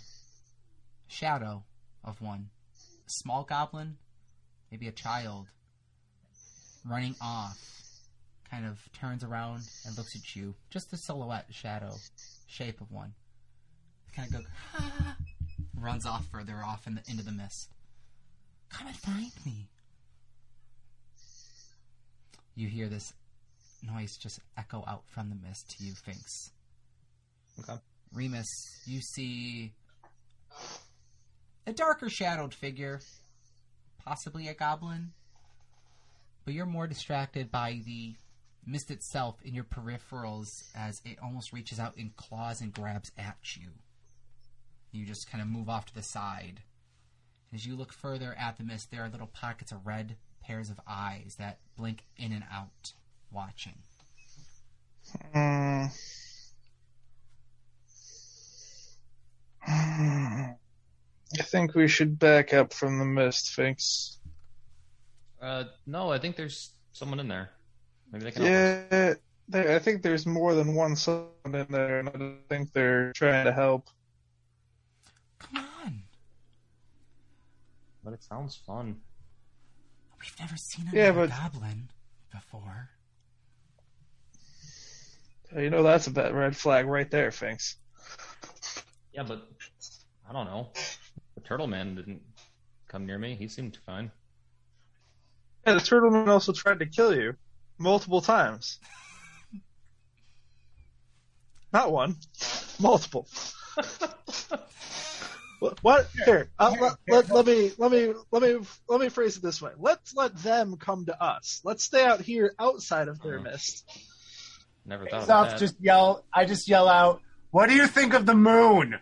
Shadow of one. A small goblin, maybe a child, running off. Kind of turns around and looks at you. Just the silhouette, shadow, shape of one. Kind of goes, ah! Runs off further off into the mist. Come and find me. You hear this noise just echo out from the mist to you, Finks. Okay. Remus, you see a darker shadowed figure, possibly a goblin, but you're more distracted by the mist itself in your peripherals as it almost reaches out in claws and grabs at you. You just kind of move off to the side. As you look further at the mist, there are little pockets of red pairs of eyes that blink in and out, watching. I think we should back up from the mist, Finks. No, I think there's someone in there. Maybe they can help us. I think there's more than one someone in there, and I don't think they're trying to help. Come on. But it sounds fun. We've never seen another goblin before. You know, that's a bad red flag right there, Finks. Yeah, but I don't know. The Turtle Man didn't come near me. He seemed fine. Yeah, the Turtle Man also tried to kill you. Multiple times. Not one. Multiple. What? Here. Let me phrase it this way. Let's let them come to us. Let's stay out here outside of their mist. Never thought of that. I just yell out, "What do you think of the moon?"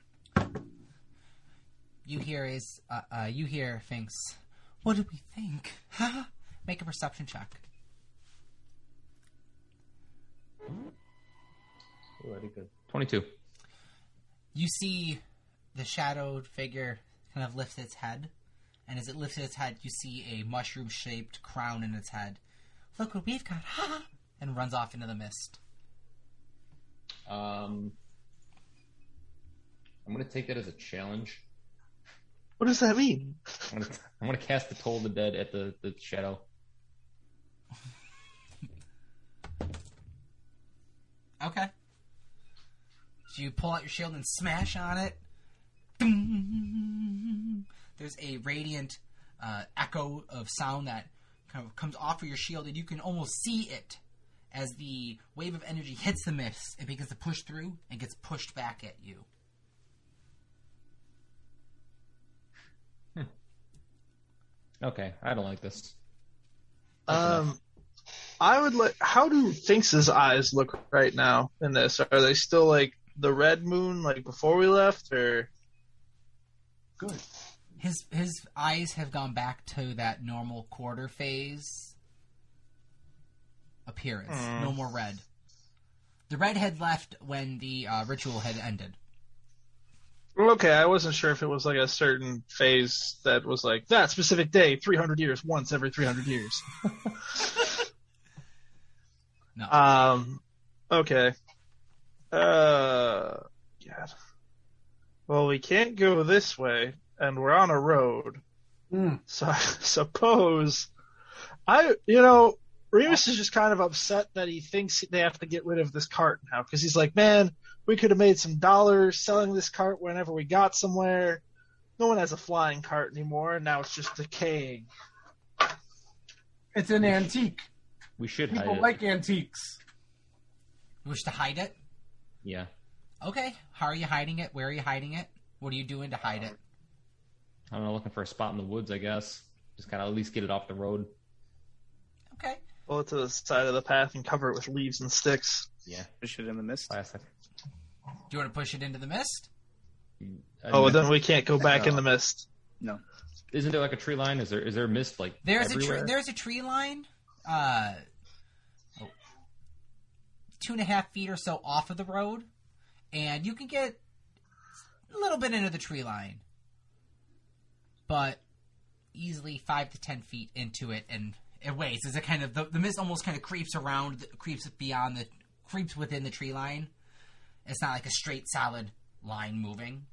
You hear Finks. What do we think? Huh? Make a perception check. Ooh, I did good. 22. You see the shadowed figure kind of lift its head, and as it lifts its head, you see a mushroom-shaped crown in its head. Look what we've got, ha! And runs off into the mist. I'm going to take that as a challenge. What does that mean? I'm going to cast the Toll of the Dead at the shadow. Okay. So you pull out your shield and smash on it. There's a radiant echo of sound that kind of comes off of your shield, and you can almost see it as the wave of energy hits the mist. It begins to push through and gets pushed back at you. Okay, I don't like this. I would like... How do Finks's eyes look right now in this? Are they still like the red moon, like before we left, or? Good. His eyes have gone back to that normal quarter phase appearance. Mm. No more red. The red had left when the ritual had ended. Okay, I wasn't sure if it was like a certain phase that was like, that specific day, 300 years, once every 300 years. No. Okay. God. Well, we can't go this way, and we're on a road. Mm. So I suppose... Remus is just kind of upset that he thinks they have to get rid of this cart now, because he's like, man... We could have made some dollars selling this cart whenever we got somewhere. No one has a flying cart anymore, and now it's just decaying. It's an antique. We should hide it. People like antiques. You wish to hide it? Yeah. Okay. How are you hiding it? Where are you hiding it? What are you doing to hide it? I don't know, looking for a spot in the woods, I guess. Just gotta at least get it off the road. Okay. Pull it to the side of the path and cover it with leaves and sticks. Yeah. Push it in the mist. Classic. Do you want to push it into the mist? Then we can't go back in the mist. No. Isn't there like a tree line? Is there mist like everywhere? There's a tree line 2.5 feet or so off of the road, and you can get a little bit into the tree line, but easily 5 to 10 feet into it, and it weighs. It's a kind of the mist almost kind of creeps within the tree line. It's not like a straight, solid line moving.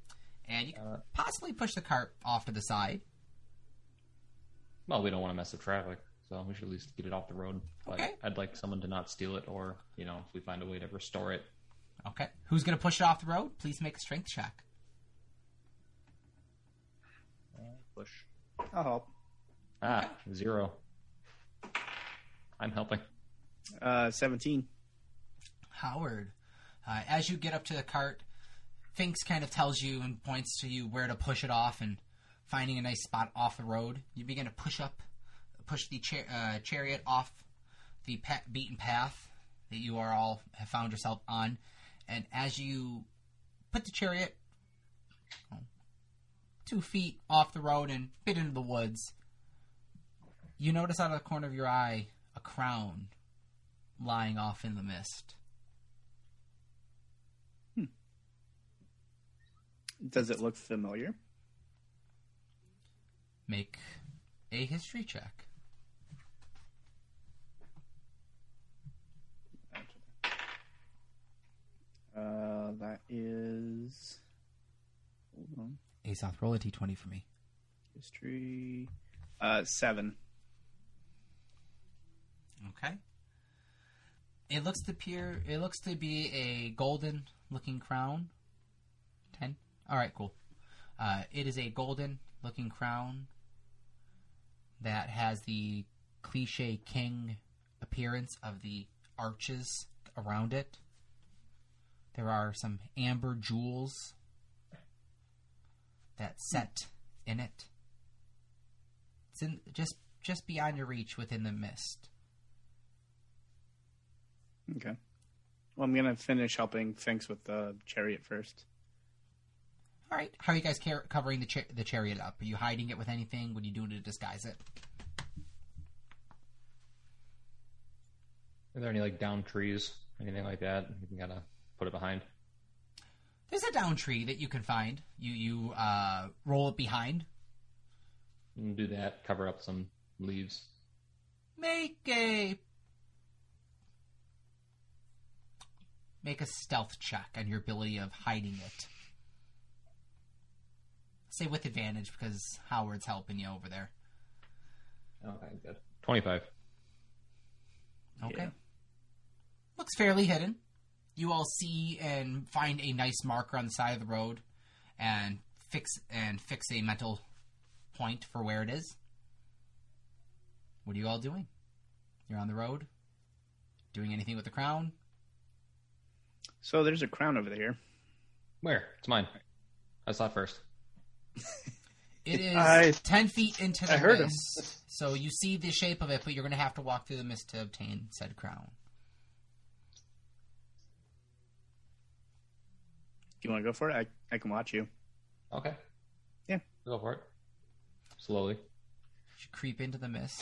And you can possibly push the cart off to the side. Well, we don't want to mess up traffic, so we should at least get it off the road. But okay. I'd like someone to not steal it, or, if we find a way to restore it. Okay. Who's going to push it off the road? Please make a strength check. Push. I'll help. Okay. 0. I'm helping. 17. Howard. As you get up to the cart, Finks kind of tells you and points to you where to push it off, and finding a nice spot off the road, you begin to push the chariot off the beaten path that you are all have found yourself on. And as you put the chariot 2 feet off the road and bit into the woods, you notice out of the corner of your eye a crown lying off in the mist. Does it look familiar? Make a history check. That is... Hold on. Azoth, roll a d20 for me. History... 7. Okay. It looks to be a golden-looking crown. 10. All right, cool. It is a golden-looking crown that has the cliche king appearance of the arches around it. There are some amber jewels that set in it. It's in just beyond your reach within the mist. Okay. Well, I'm going to finish helping Finks with the chariot first. All right. How are you guys covering the chariot up? Are you hiding it with anything? What are you doing to disguise it? Are there any down trees, anything like that? You gotta put it behind. There's a down tree that you can find. You roll it behind. Do that. Cover up some leaves. Make a stealth check on your ability of hiding it. Say with advantage because Howard's helping you over there. Okay, good. 25. Okay. Yeah. Looks fairly hidden. You all see and find a nice marker on the side of the road and fix a mental point for where it is. What are you all doing? You're on the road? Doing anything with the crown? So there's a crown over there. Where? It's mine. I saw it first. It is 10 feet into the mist. I heard him. So you see the shape of it, but you're going to have to walk through the mist to obtain said crown. Do you want to go for it? I can watch you. Okay. Yeah. Go for it. Slowly. You should creep into the mist.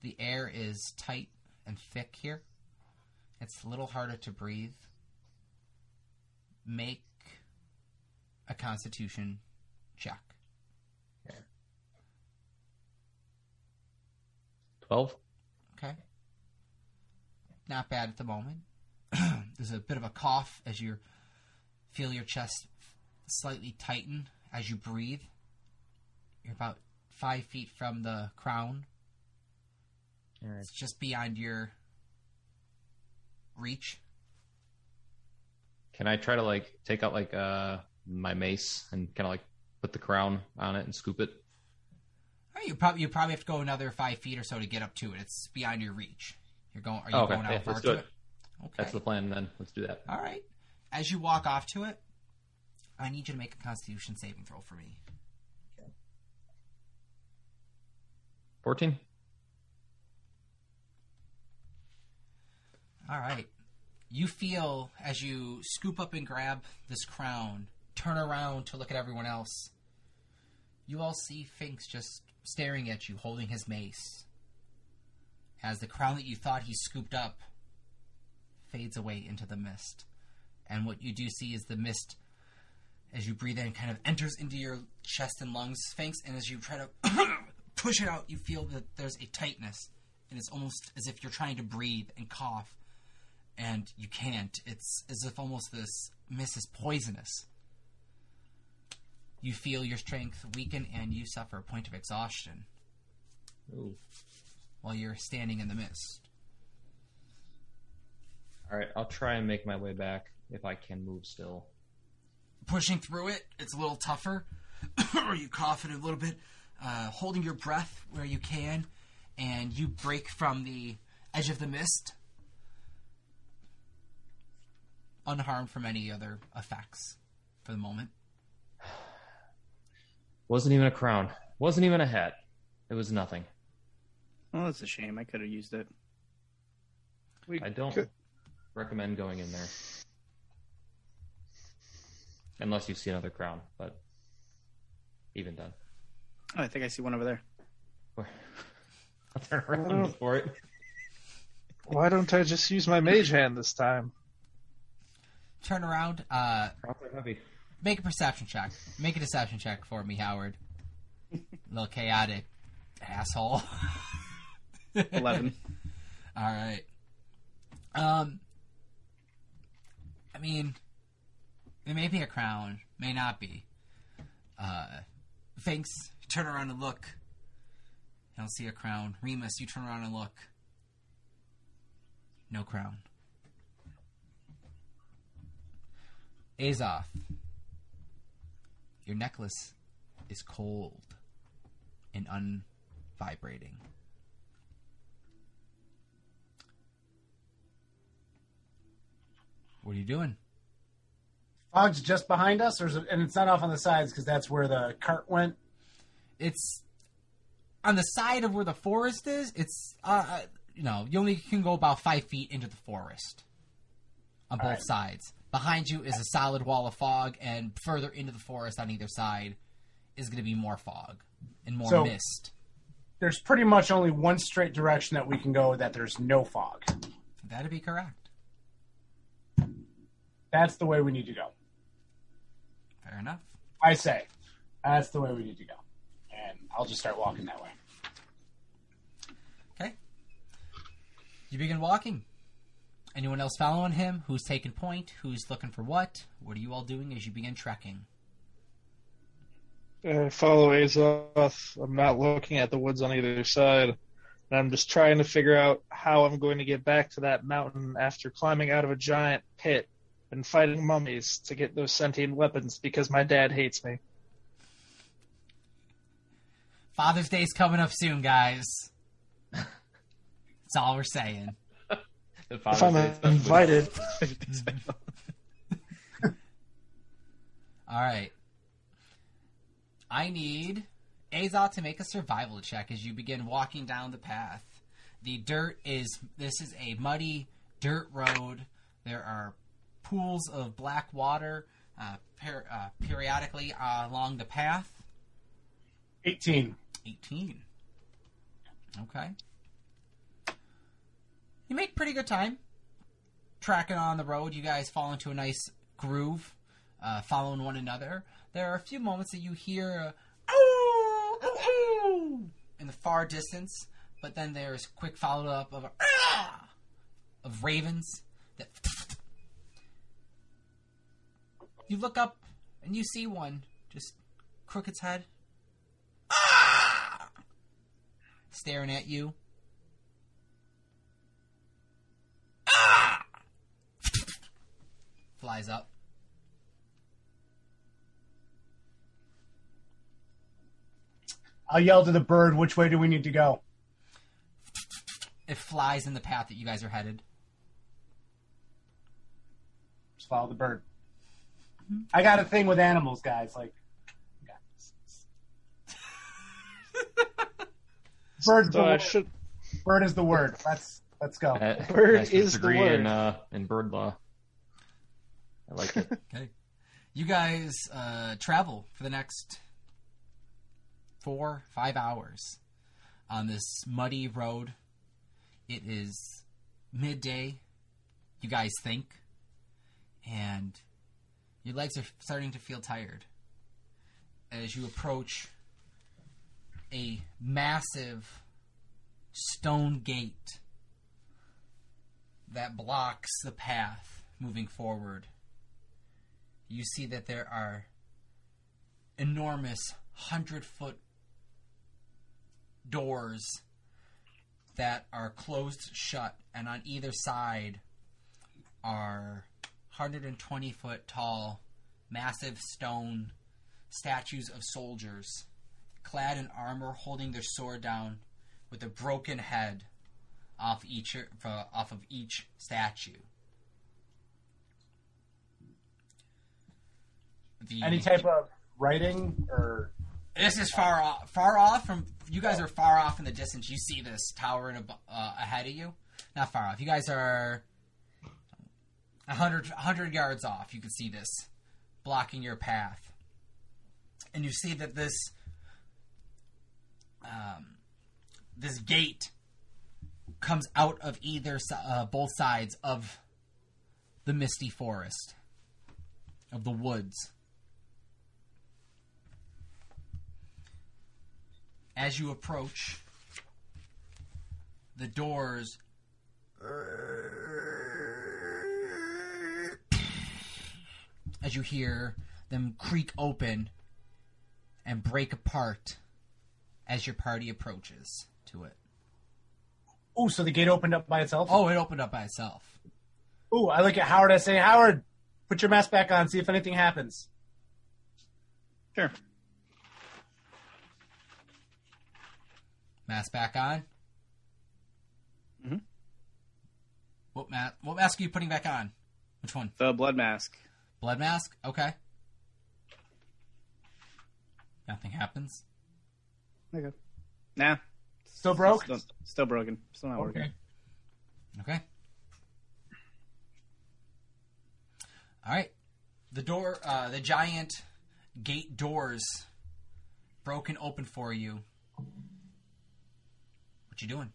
The air is tight and thick here. It's a little harder to breathe. Make a constitution check. Yeah. 12. Okay. Not bad at the moment. There's a bit of a cough as you feel your chest slightly tighten as you breathe. You're about 5 feet from the crown. All right. It's just beyond your reach. Can I try to take out my mace and kind of put the crown on it and scoop it? Oh, you probably have to go another 5 feet or so to get up to it. It's beyond your reach. Are you going out far to it? Okay. That's the plan then. Let's do that. All right. As you walk off to it, I need you to make a constitution saving throw for me. Okay. 14. All right. You feel, as you scoop up and grab this crown, turn around to look at everyone else, you all see Finks just staring at you, holding his mace, as the crown that you thought he scooped up fades away into the mist. And what you do see is the mist, as you breathe in, kind of enters into your chest and lungs, Finks, and as you try to push it out, you feel that there's a tightness, and it's almost as if you're trying to breathe and cough, and you can't. It's as if almost this mist is poisonous. You feel your strength weaken, and you suffer a point of exhaustion. Ooh. While you're standing in the mist. All right, I'll try and make my way back if I can move still. Pushing through it, it's a little tougher. Or you cough it a little bit, holding your breath where you can, and you break from the edge of the mist, unharmed from any other effects for the moment. Wasn't even a crown. Wasn't even a hat. It was nothing. Well, that's a shame. I could have used it. I don't recommend going in there. Unless you see another crown, but even done. Oh, I think I see one over there. I'll turn around for it. Why don't I just use my mage hand this time? Turn around. Make a perception check. Make a deception check for me, Howard. A little chaotic, asshole. 11. All right. I mean, it may be a crown, may not be. Finks, turn around and look. You don't see a crown. Remus, you turn around and look. No crown. Azoth, your necklace is cold and unvibrating. What are you doing? Fog's just behind us, and it's not off on the sides because that's where the cart went. It's on the side of where the forest is. It's you only can go about 5 feet into the forest on both sides. Behind you is a solid wall of fog, and further into the forest on either side is going to be more fog and more mist. There's pretty much only one straight direction that we can go that there's no fog. That'd be correct. That's the way we need to go. Fair enough. I say, that's the way we need to go. And I'll just start walking that way. Okay. You begin walking. Anyone else following him? Who's taking point? Who's looking for what? What are you all doing as you begin trekking? Follow Azoth. I'm not looking at the woods on either side. And I'm just trying to figure out how I'm going to get back to that mountain after climbing out of a giant pit and fighting mummies to get those sentient weapons because my dad hates me. Father's Day's coming up soon, guys. That's all we're saying. If I'm invited. All right. I need Azoth to make a survival check as you begin walking down the path. The dirt is... This is a muddy dirt road. There are pools of black water periodically along the path. 18. Okay. You make pretty good time tracking on the road. You guys fall into a nice groove following one another. There are a few moments that you hear "ow, ow, ow" in the far distance, but then there's quick follow-up of of ravens that... You look up and you see one, just crook its head, staring at you. Flies up. I'll yell to the bird, which way do we need to go? It flies in the path that you guys are headed. Just follow the bird. Mm-hmm. I got a thing with animals, guys. Like, bird. So bird is the word. Let's go. Bird is the word. In bird law. I like it. Okay, you guys travel for the next 4-5 hours on this muddy road. It is midday, you guys think, and your legs are starting to feel tired as you approach a massive stone gate that blocks the path moving forward. You see that there are enormous 100-foot doors that are closed shut, and on either side are 120-foot tall, massive stone statues of soldiers clad in armor, holding their sword down with a broken head off of each statue. Any type of writing or... This is far off from... You guys are far off in the distance. You see this towering ahead of you. Not far off. You guys are 100 yards off. You can see this blocking your path. And you see that this... this gate comes out of both sides of the misty forest, of the woods. As you approach, the doors as you hear them creak open and break apart as your party approaches to it. Oh, so the gate opened up by itself? Oh, it opened up by itself. Oh, I look at Howard. I say, Howard, put your mask back on. See if anything happens. Sure. Mask back on? Mm-hmm. What mask are you putting back on? Which one? The blood mask. Blood mask? Okay. Nothing happens. Okay. Nah. Still broke? Still broken. Still not working. Okay. Alright. The door, the giant gate doors broken open for you. What you doing?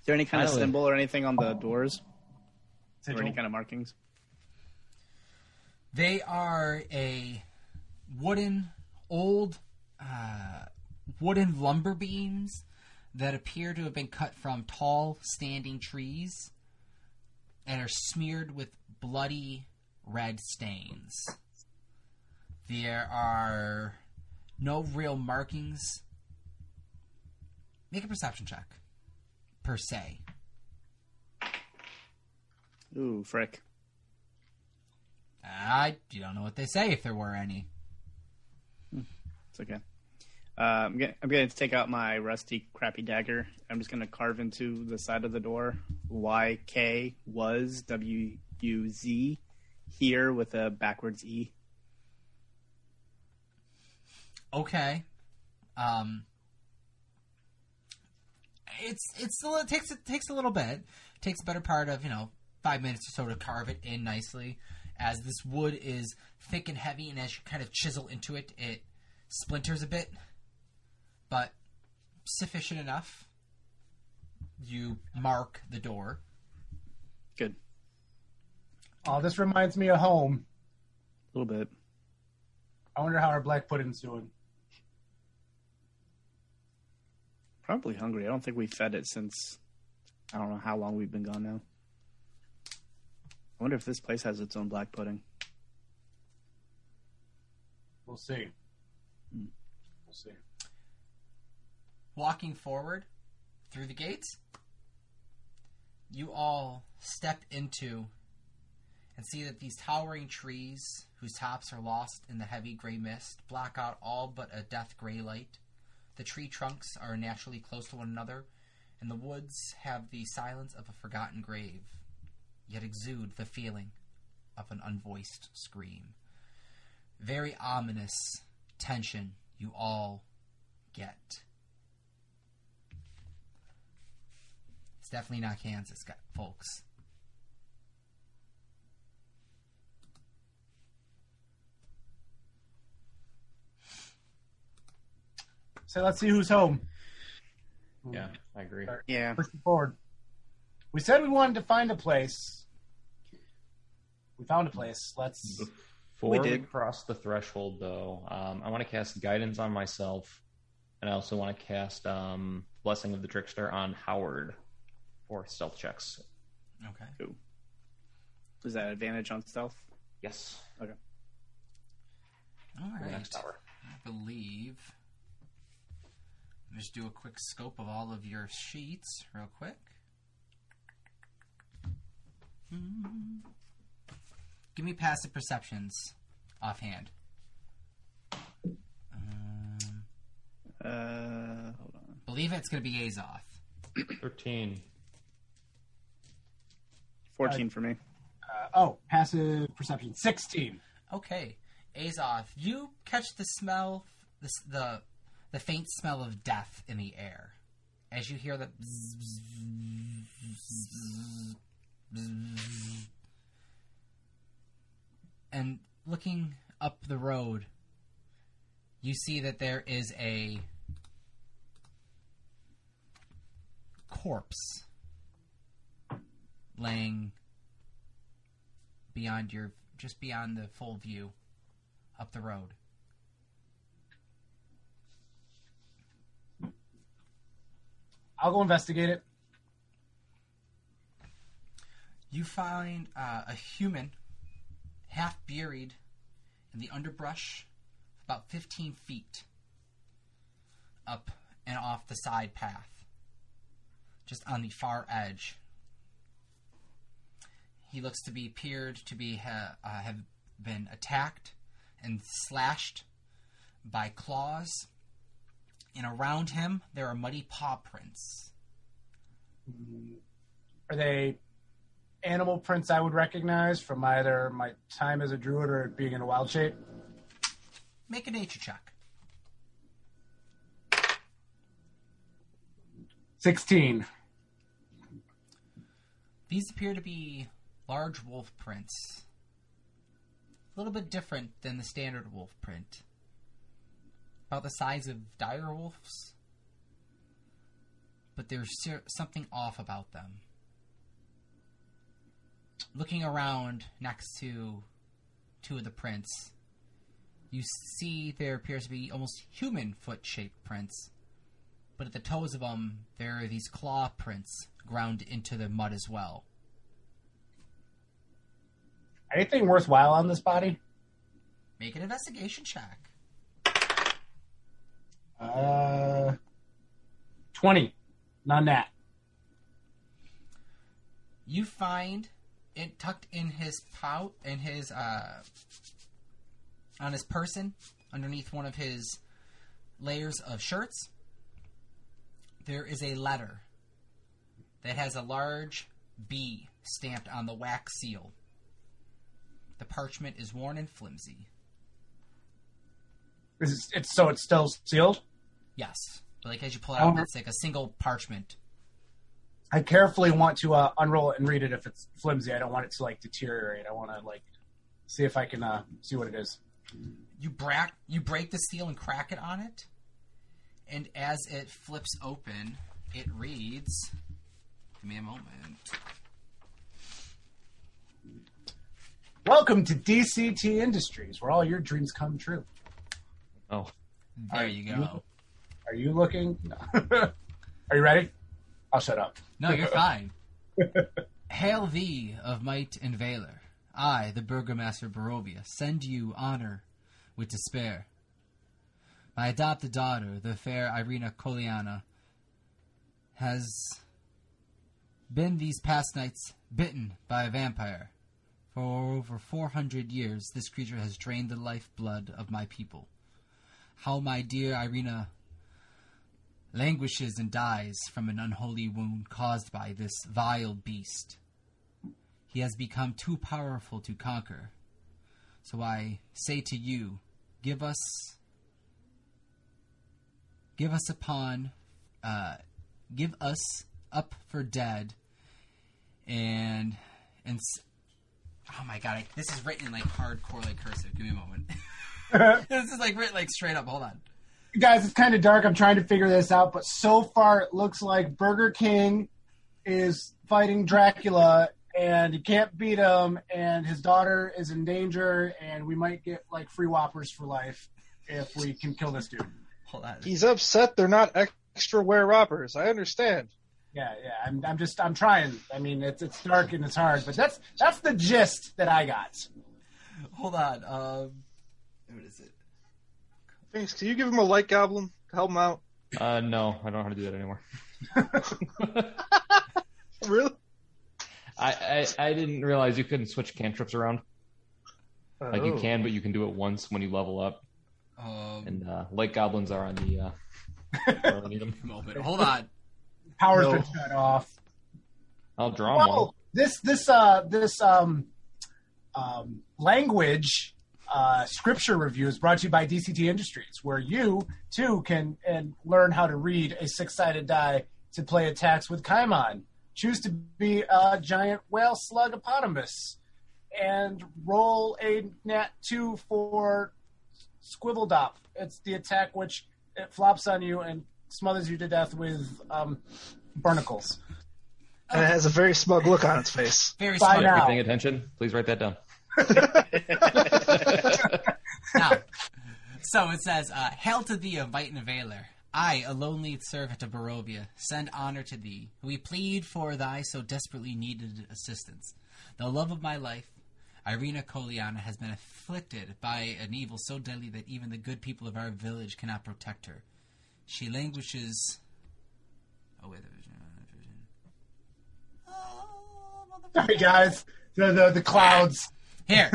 Is there any kind of symbol or anything on the doors? Is there any kind of markings? They are a wooden lumber beams that appear to have been cut from tall standing trees and are smeared with bloody red stains. There are no real markings. Make a perception check, per se. Ooh, frick. You don't know what they say if there were any. It's okay. I'm going to take out my rusty, crappy dagger. I'm just going to carve into the side of the door. YK was WUZ here with a backwards E. Okay. It takes a little bit. It takes a better part of, 5 minutes or so to carve it in nicely, as this wood is thick and heavy, and as you kind of chisel into it, it splinters a bit, but sufficient enough. You mark the door. Good. Oh, this reminds me of home. A little bit. I wonder how our black pudding's doing. Probably hungry. I don't think we fed it since, I don't know how long we've been gone now. I wonder if this place has its own black pudding. We'll see. We'll see. Walking forward through the gates, you all step into and see that these towering trees, whose tops are lost in the heavy gray mist, block out all but a death gray light. The tree trunks are naturally close to one another, and the woods have the silence of a forgotten grave, yet exude the feeling of an unvoiced scream. Very ominous tension you all get. It's definitely not Kansas, folks. So let's see who's home. Yeah, I agree. Yeah. Pushing forward. We said we wanted to find a place. We found a place. Let's... Before we cross the threshold, though, I want to cast Guidance on myself, and I also want to cast Blessing of the Trickster on Howard for stealth checks. Okay. Cool. Is that advantage on stealth? Yes. Okay. All right. Next hour. I believe... Just do a quick scope of all of your sheets real quick. Give me passive perceptions offhand. Hold on. Believe it's going to be Azoth. 13. 14 for me. Passive perception. 16. Okay. Azoth, you catch the smell, the faint smell of death in the air, as you hear the bzz. And looking up the road, you see that there is a corpse laying beyond the full view up the road. I'll go investigate it. You find a human half buried in the underbrush about 15 feet up and off the side path, just on the far edge. He looks to be appeared to be have been attacked and slashed by claws. And around him, there are muddy paw prints. Are they animal prints I would recognize from either my time as a druid or being in a wild shape? Make a nature check. 16. These appear to be large wolf prints. A little bit different than the standard wolf print. About the size of dire wolves, but there's something off about them. Looking around next to two of the prints, you see there appears to be almost human foot-shaped prints, but at the toes of them, there are these claw prints ground into the mud as well. Anything worthwhile on this body? Make an investigation check. 20. None that. You find it tucked in his pouch, on his person, underneath one of his layers of shirts, there is a letter that has a large B stamped on the wax seal. The parchment is worn and flimsy. It's still sealed? Yes. But like as you pull it out, it's like a single parchment. I carefully want to unroll it and read it if it's flimsy. I don't want it to like deteriorate. I want to like see if I can see what it is. You break the seal and crack it on it. And as it flips open, it reads... Give me a moment. Welcome to DCT Industries, where all your dreams come true. Oh. There you go. Are you looking? No. Are you ready? I'll shut up. No, you're fine. Hail thee of might and valor. I, the Burgomaster Barovia, send you honor with despair. My adopted daughter, the fair Ireena Kolyana, has been these past nights bitten by a vampire. For over 400 years, this creature has drained the lifeblood of my people. How my dear Ireena languishes and dies from an unholy wound caused by this vile beast. He has become too powerful to conquer. So I say to you, give us up for dead, and oh my god, this is written in like hardcore like cursive. Give me a moment. This is like written like straight up. Hold on, you guys. It's kind of dark. I'm trying to figure this out, but so far it looks like Burger King is fighting Dracula, and he can't beat him, and his daughter is in danger, and we might get like free Whoppers for life if we can kill this dude. Hold on. He's upset they're not extra wear whoppers. I understand. Yeah. I'm trying. I mean, it's dark and it's hard, but that's the gist that I got. Hold on. What is it? Finks, can you give him a light goblin to help him out? No, I don't know how to do that anymore. Really? I didn't realize you couldn't switch cantrips around. Oh. Like you can, but you can do it once when you level up. And light goblins are on the moment. Hold on. Power's been shut off. I'll draw one. This language scripture review is brought to you by DCT Industries, where you too can learn how to read a 6-sided die to play attacks with Kaimon. Choose to be a giant whale slug eponymous and roll a nat 2 for Squibbledop. It's the attack which it flops on you and smothers you to death with barnacles. And it has a very smug look on its face. Very smug. If you're paying attention, please write that down. Now, so it says, Hail to thee of might and valor. I, a lonely servant of Barovia, send honor to thee. We plead for thy so desperately needed assistance. The love of my life, Ireena Kolyana, has been afflicted by an evil so deadly that even the good people of our village cannot protect her. She languishes... Oh, wait. Sorry, guys. The clouds. Here.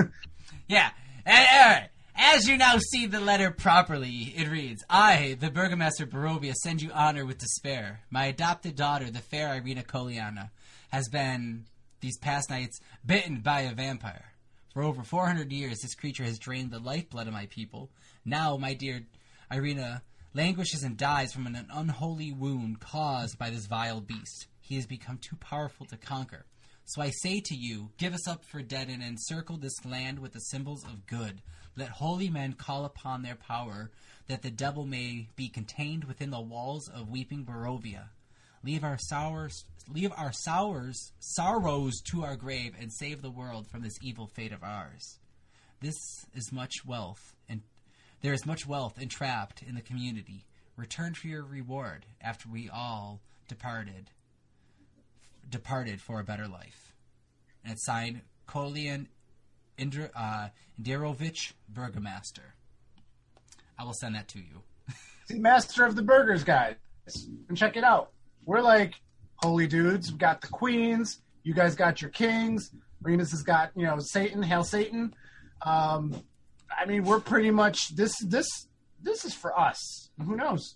Yeah. All right. As you now see the letter properly, it reads, I, the Burgomaster Barovia, send you honor with despair. My adopted daughter, the fair Ireena Kolyana, has been, these past nights, bitten by a vampire. For over 400 years, this creature has drained the lifeblood of my people. Now, my dear Ireena languishes and dies from an unholy wound caused by this vile beast. He has become too powerful to conquer. So I say to you, give us up for dead and encircle this land with the symbols of good. Let holy men call upon their power, that the devil may be contained within the walls of weeping Barovia. Leave our sorrows to our grave, and save the world from this evil fate of ours. There is much wealth entrapped in the community. Return for your reward after we all departed for a better life. And it's signed Kolian Indirovich, Burgomaster. I will send that to you. See, Master of the Burgers, guys. And check it out. We're like, holy dudes, we got the queens. You guys got your kings. Remus has got, Satan, Hail Satan. I mean, we're pretty much, this is for us. Who knows?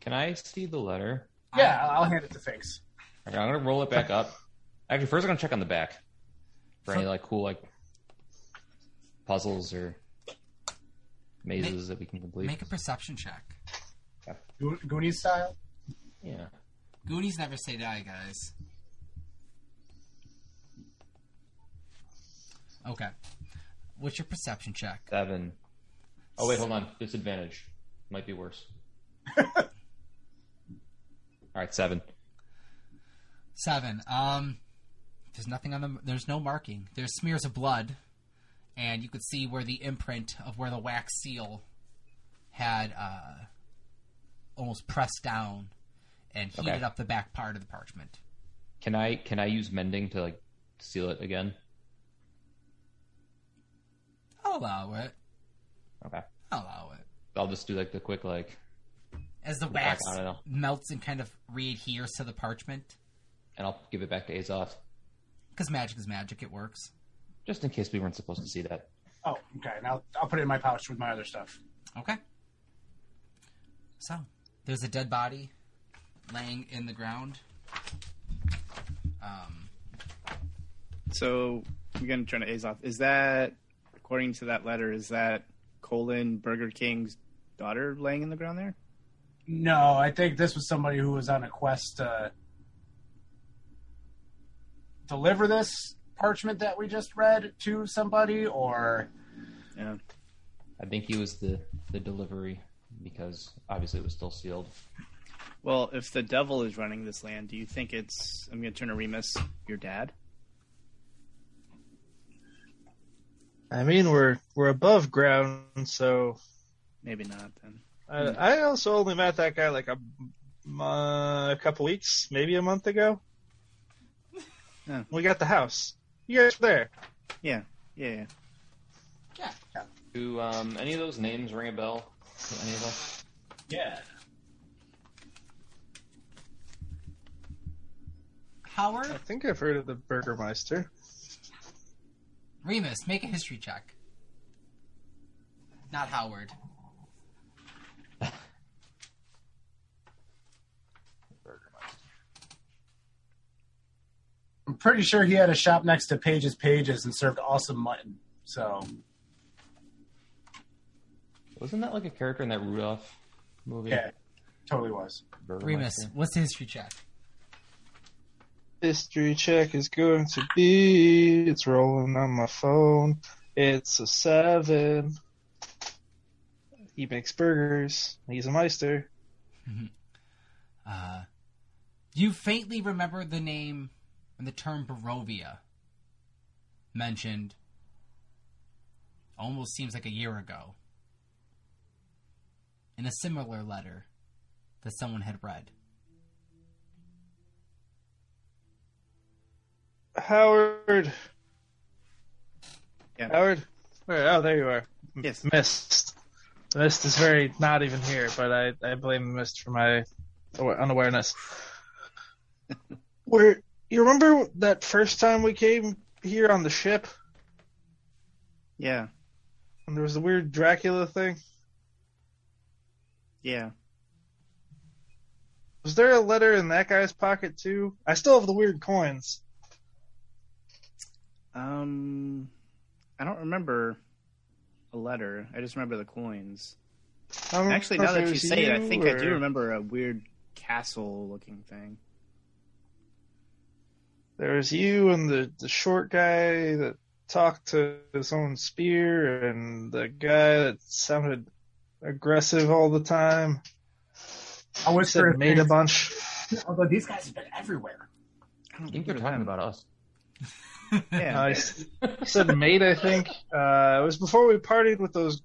Can I see the letter? Yeah, I'll hand it to Finks. Okay, I'm going to roll it back up. Actually, first I'm going to check on the back for any cool puzzles or mazes that we can complete. Make a perception check. Yeah. Goonies style? Yeah. Goonies never say die, guys. Okay. What's your perception check? 7. Oh, wait, hold on. Disadvantage. Might be worse. All right, 7. 7. There's nothing on the... There's no marking. There's smears of blood, and you could see where the imprint of where the wax seal had almost pressed down and heated up the back part of the parchment. Can I use mending to seal it again? I'll allow it. Okay. I'll allow it. I'll just do the quick as the wax melts and kind of readheres to the parchment. And I'll give it back to Azoth. Because magic is magic, it works. Just in case we weren't supposed to see that. Oh, okay. And I'll put it in my pouch with my other stuff. Okay. So, there's a dead body laying in the ground. So, again, trying to Azoth. Is that... According to that letter, is that Burger King's daughter laying in the ground there? No, I think this was somebody who was on a quest to deliver this parchment that we just read to somebody, or... Yeah. I think he was the delivery, because obviously it was still sealed. Well, if the devil is running this land, do you think it's... I'm going to turn to Remus, your dad? I mean, we're above ground, so... Maybe not, then. I also only met that guy a couple weeks, maybe a month ago. Yeah. We got the house. You guys were there. Yeah. Do any of those names ring a bell? To any of us? Yeah. Howard? I think I've heard of the Burgermeister. Remus, make a history check. Not Howard. I'm pretty sure he had a shop next to Page's Pages and served awesome mutton, so... Wasn't that a character in that Rudolph movie? Yeah, totally was. Remus, what's the history check? History check is going to be... It's rolling on my phone. It's a 7. He makes burgers. He's a meister. Mm-hmm. You faintly remember the name and the term Barovia mentioned almost seems like a year ago in a similar letter that someone had read. Howard. Yeah. Howard? Where? Oh, there you are. Yes. Mist. The mist is very not even here, but I blame the mist for my unawareness. You remember that first time we came here on the ship? Yeah. And there was the weird Dracula thing? Yeah. Was there a letter in that guy's pocket, too? I still have the weird coins. I don't remember a letter. I just remember the coins. Actually, now that you say it, I think I do remember a weird castle-looking thing. There was you and the short guy that talked to his own spear and the guy that sounded aggressive all the time. I wish they made a bunch. Although these guys have been everywhere. I don't think they're talking about us. Yeah, I said mate, I think. It was before we partied with those...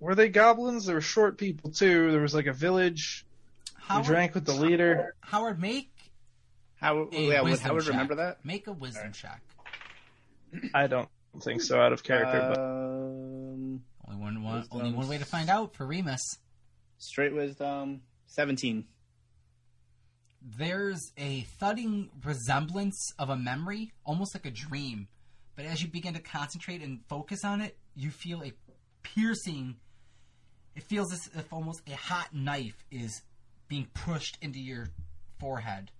Were they goblins? They were short people, too. There was a village. Howard, we drank with the leader. Howard, Howard remember that? Make a wisdom check. I don't think so, out of character. But... Only one way to find out for Remus. Straight wisdom, 17. There's a thudding resemblance of a memory, almost like a dream. But as you begin to concentrate and focus on it, you feel a piercing It feels as if almost a hot knife is being pushed into your forehead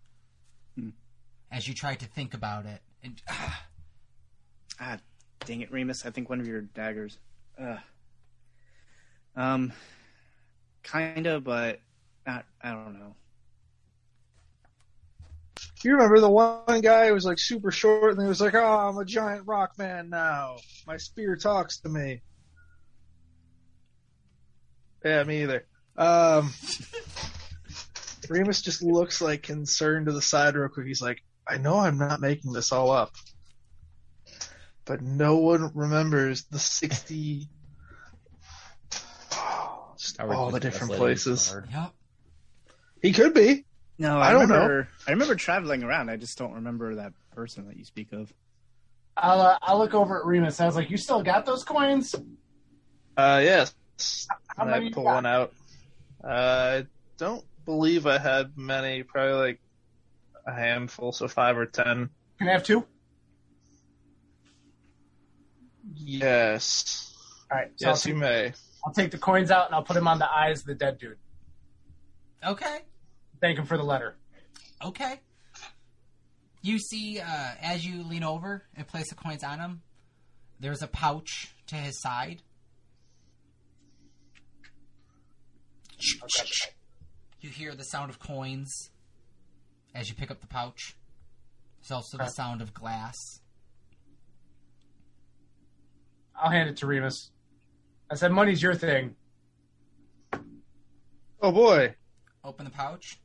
as you try to think about it. And, ah, dang it, Remus. I think one of your daggers. Kinda, but not, I don't know. You remember the one guy who was like super short and he was like, oh, I'm a giant rock man now. My spear talks to me. Yeah, me either. Remus just looks like concerned to the side real quick. He's like, I know I'm not making this all up, but no one remembers the 60. All the different places. Yep. He could be. No, I don't know. I remember traveling around. I just don't remember that person that you speak of. I'll look over at Remus. I was like, you still got those coins? Yes. How many I pull one out. I don't believe I had many. Probably like a handful, so 5 or 10. Can I have 2? Yes. All right. So yes, you may. I'll take the coins out and I'll put them on the eyes of the dead dude. Okay. Thank him for the letter. Okay. You see, as you lean over and place the coins on him, there's a pouch to his side. Okay. You hear the sound of coins as you pick up the pouch. There's also the sound of glass. I'll hand it to Remus. I said, money's your thing. Oh, boy. Open the pouch.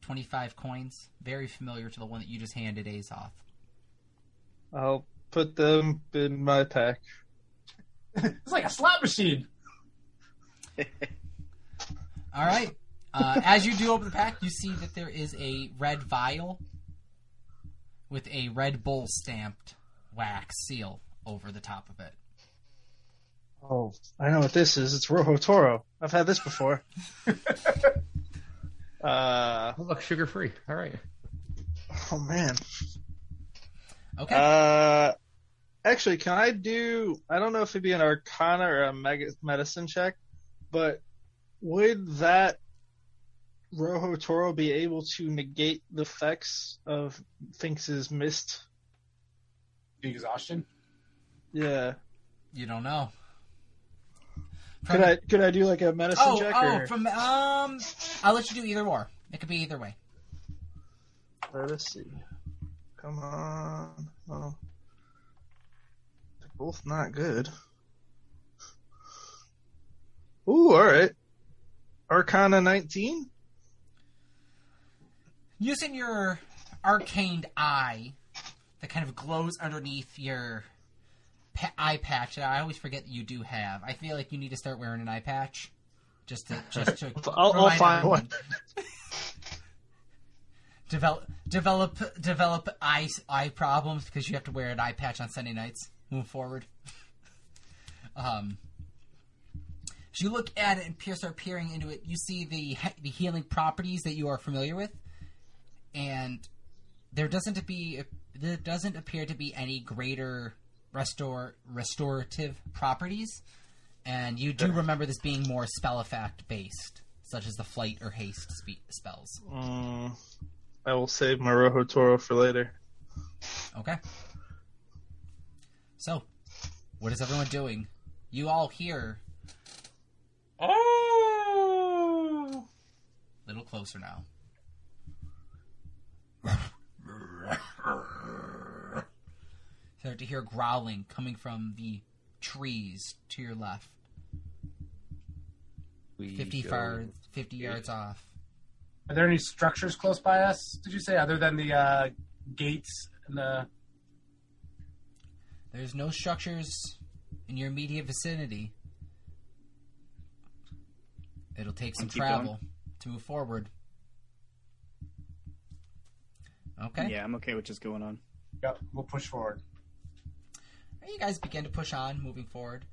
25 coins. Very familiar to the one that you just handed Azoth. I'll put them in my pack. It's like a slot machine. All right. As you do open the pack, you see that there is a red vial with a Red Bull stamped wax seal over the top of it. Oh, I know what this is. It's Rojo Toro. I've had this before. Look, sugar-free. All right. Oh, man. Okay. Actually, can I do... I don't know if it'd be an Arcana or a medicine check, but would that Rojo Toro be able to negate the effects of Finks's mist? Exhaustion? Yeah. You don't know. Could I do like a medicine check? Or... I'll let you do either or. It could be either way. Let us see. Come on. Oh. They're both not good. Ooh, all right. Arcana 19. Using your arcane eye that kind of glows underneath your eye patch. I always forget that you do have. I feel like you need to start wearing an eye patch, just to. I'll find one. develop eye problems because you have to wear an eye patch on Sunday nights. Move forward. So you look at it and start peering into it. You see the healing properties that you are familiar with, and there doesn't appear to be any greater restorative properties, and you do remember this being more spell effect based, such as the flight or haste spells. I will save my Rojo Toro for later. Okay. So, what is everyone doing? You all hear. Oh! A little closer now. To hear growling coming from the trees to your left. 50 yards off. Are there any structures close by us, did you say, other than the gates? And the... There's no structures in your immediate vicinity. It'll take some travel to move forward. Okay. Yeah, I'm okay with just going on. Yep, we'll push forward. You guys begin to push on, moving forward.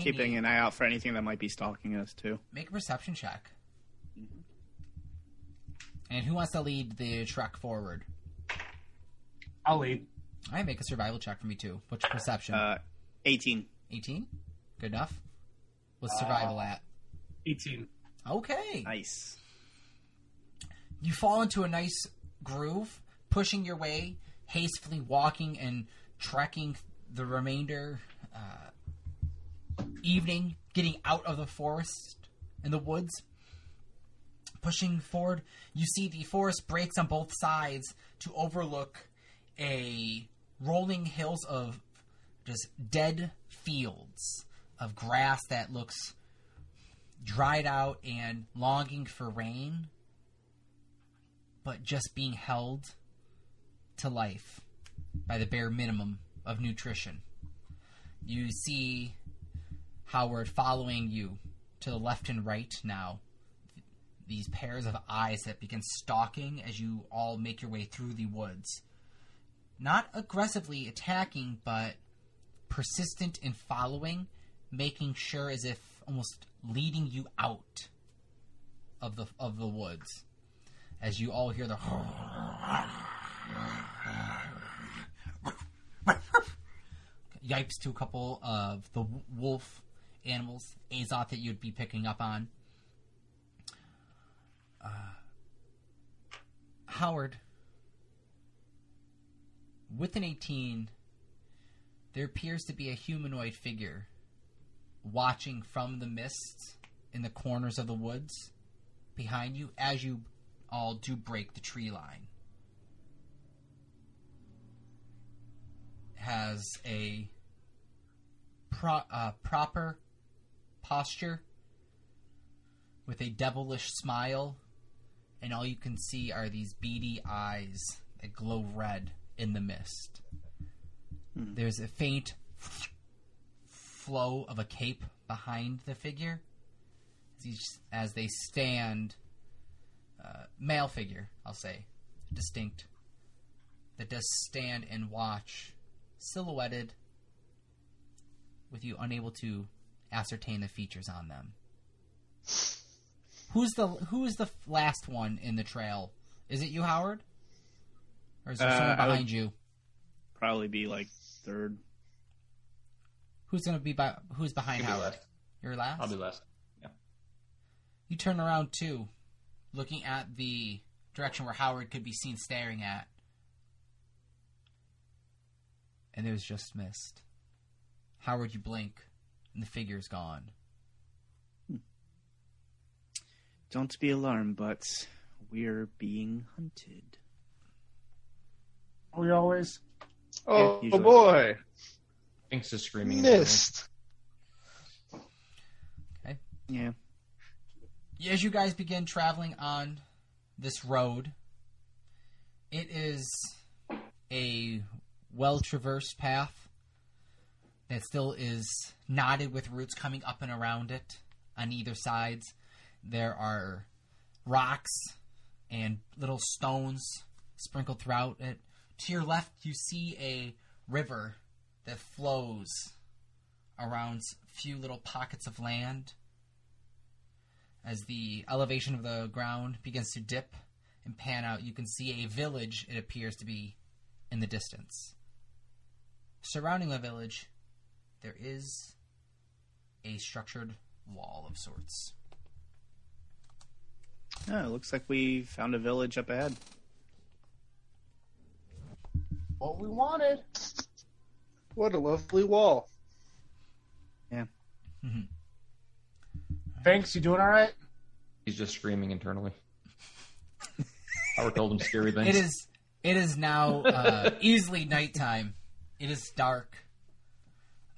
Keeping an eye out for anything that might be stalking us, too. Make a perception check. Mm-hmm. And who wants to lead the trek forward? I'll lead. All right, make a survival check for me, too. What's your perception? 18. 18? Good enough. with survival at? 18. Okay. Nice. You fall into a nice groove, pushing your way, hastily walking and trekking the remainder evening, getting out of the forest and the woods. Pushing forward, you see the forest breaks on both sides to overlook a rolling hills of just dead fields of grass that looks dried out and longing for rain, but just being held to life by the bare minimum of nutrition. You see Howard following you to the left and right now. These pairs of eyes that begin stalking as you all make your way through the woods. Not aggressively attacking, but persistent in following, making sure as if almost leading you out of the woods. As you all hear the yipes to a couple of the wolf animals, Azoth, that you'd be picking up on. Howard, with an 18, there appears to be a humanoid figure watching from the mists in the corners of the woods behind you as you all do break the tree line. Has a proper posture with a devilish smile, and all you can see are these beady eyes that glow red in the mist. There's a faint flow of a cape behind the figure as they stand, male figure, I'll say, distinct, that does stand and watch, silhouetted, with you unable to ascertain the features on them. Who is the last one in the trail? Is it you, Howard? Or is there someone behind you? Probably be like third. Who's behind Howard? Last. You're last? I'll be last. Yeah. You turn around too, looking at the direction where Howard could be seen staring at. And there's just mist. Howard, you blink, and the figure's gone. Don't be alarmed, but we're being hunted. We always... Oh, yeah, boy! Finks is screaming. Missed! Okay. Yeah. As you guys begin traveling on this road, it is a well-traversed path that still is knotted with roots coming up and around it on either sides. There are rocks and little stones sprinkled throughout it. To your left, you see a river that flows around a few little pockets of land. As the elevation of the ground begins to dip and pan out, you can see a village, it appears to be, in the distance. Surrounding the village, there is a structured wall of sorts. Oh, it looks like we found a village up ahead. What we wanted. What a lovely wall. Yeah. Mm-hmm. Thanks, you doing all right? He's just screaming internally. Howard told him scary things. It is now easily nighttime. It is dark.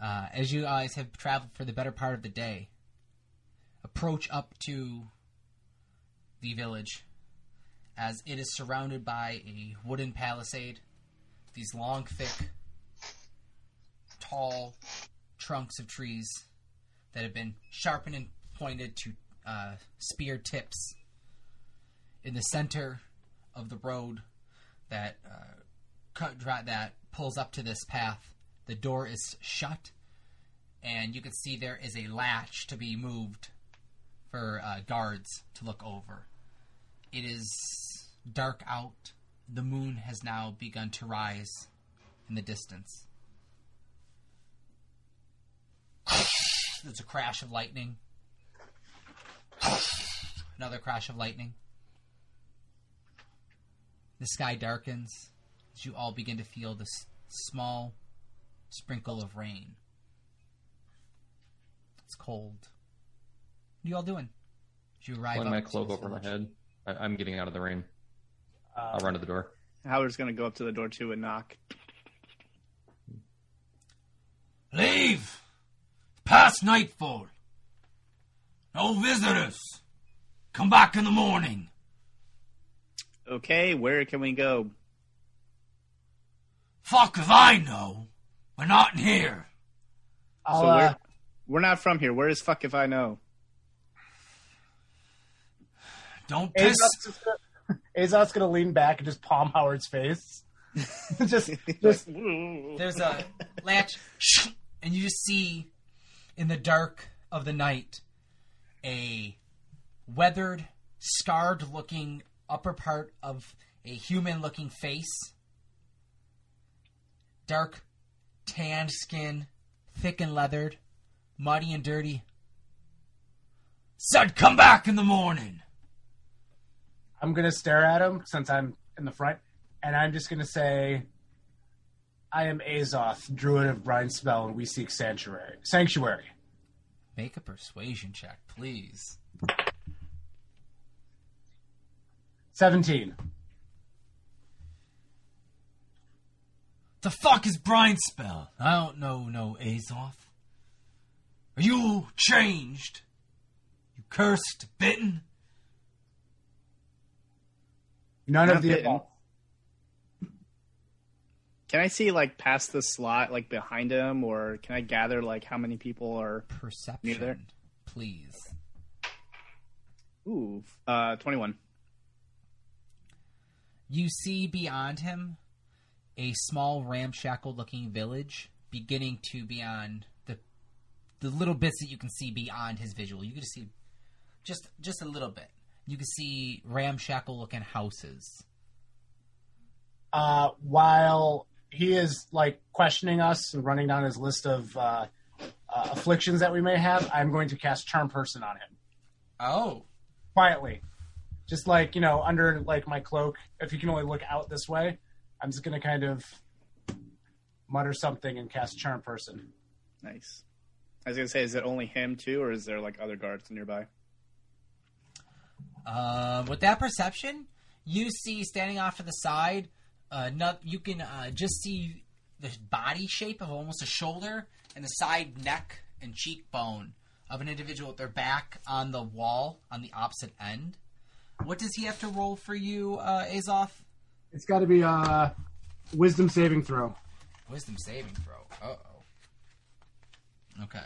As you guys have traveled for the better part of the day, approach up to the village, as it is surrounded by a wooden palisade. These long, thick, tall trunks of trees that have been sharpened and pointed to spear tips. In the center of the road that that pulls up to this path, the door is shut, and you can see there is a latch to be moved for guards to look over. It is dark out. The moon has now begun to rise in the distance. There's a crash of lightning. Another crash of lightning. The sky darkens as you all begin to feel this small sprinkle of rain. It's cold. What are you all doing? As you arrive, pulling my cloak over my head. I'm getting out of the rain. I'll run to the door. Howard's going to go up to the door too and knock. Leave! Past nightfall. No visitors. Come back in the morning. Okay, where can we go? Fuck if I know. We're not in here. So we're not from here. Where is fuck if I know? Don't piss. Azoth's going to lean back and just palm Howard's face. just There's a latch, and you just see in the dark of the night a weathered, scarred-looking upper part of a human-looking face. Dark, tanned skin, thick and leathered, muddy and dirty. Said, come back in the morning. I'm going to stare at him since I'm in the front, and I'm just going to say, I am Azoth, druid of Brinespell, and we seek sanctuary. Make a persuasion check, please. 17. The fuck is Brinespell? I don't know, no Azoth. Are you changed? You cursed, bitten? None of the above. Can I see, like, past the slot, like, behind him? Or can I gather, like, how many people are near there? Perception, please. Ooh, 21. You see beyond him a small ramshackle-looking village beginning to beyond the little bits that you can see beyond his visual. You can see just a little bit. You can see ramshackle-looking houses. While he is, like, questioning us and running down his list of afflictions that we may have, I'm going to cast Charm Person on him. Oh. Quietly. Just, like, you know, under, like, my cloak, if you can only look out this way, I'm just going to kind of mutter something and cast Charm Person. Nice. I was going to say, is it only him, too, or is there, like, other guards nearby? With that perception, you see standing off to the side, you can just see the body shape of almost a shoulder and the side neck and cheekbone of an individual with their back on the wall on the opposite end. What does he have to roll for you, Azoth? It's got to be a wisdom saving throw. Wisdom saving throw. Uh-oh. Okay.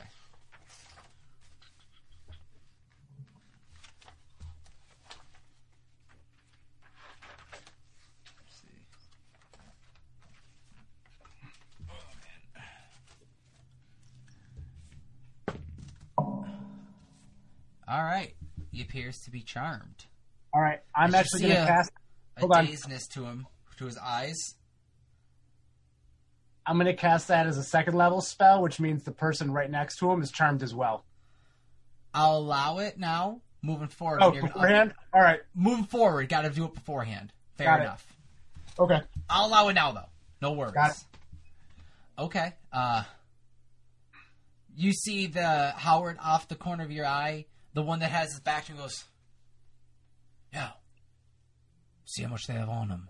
All right. He appears to be charmed. All right. I'm actually going to cast a daziness to him, to his eyes. I'm going to cast that as a second level spell, which means the person right next to him is charmed as well. I'll allow it now. Moving forward. Oh, beforehand? All right. Moving forward. Got to do it beforehand. Fair enough. Okay. I'll allow it now, though. No worries. Got it. Okay. You see the Howard off the corner of your eye. The one that has his back and goes, yeah, see how much they have on him.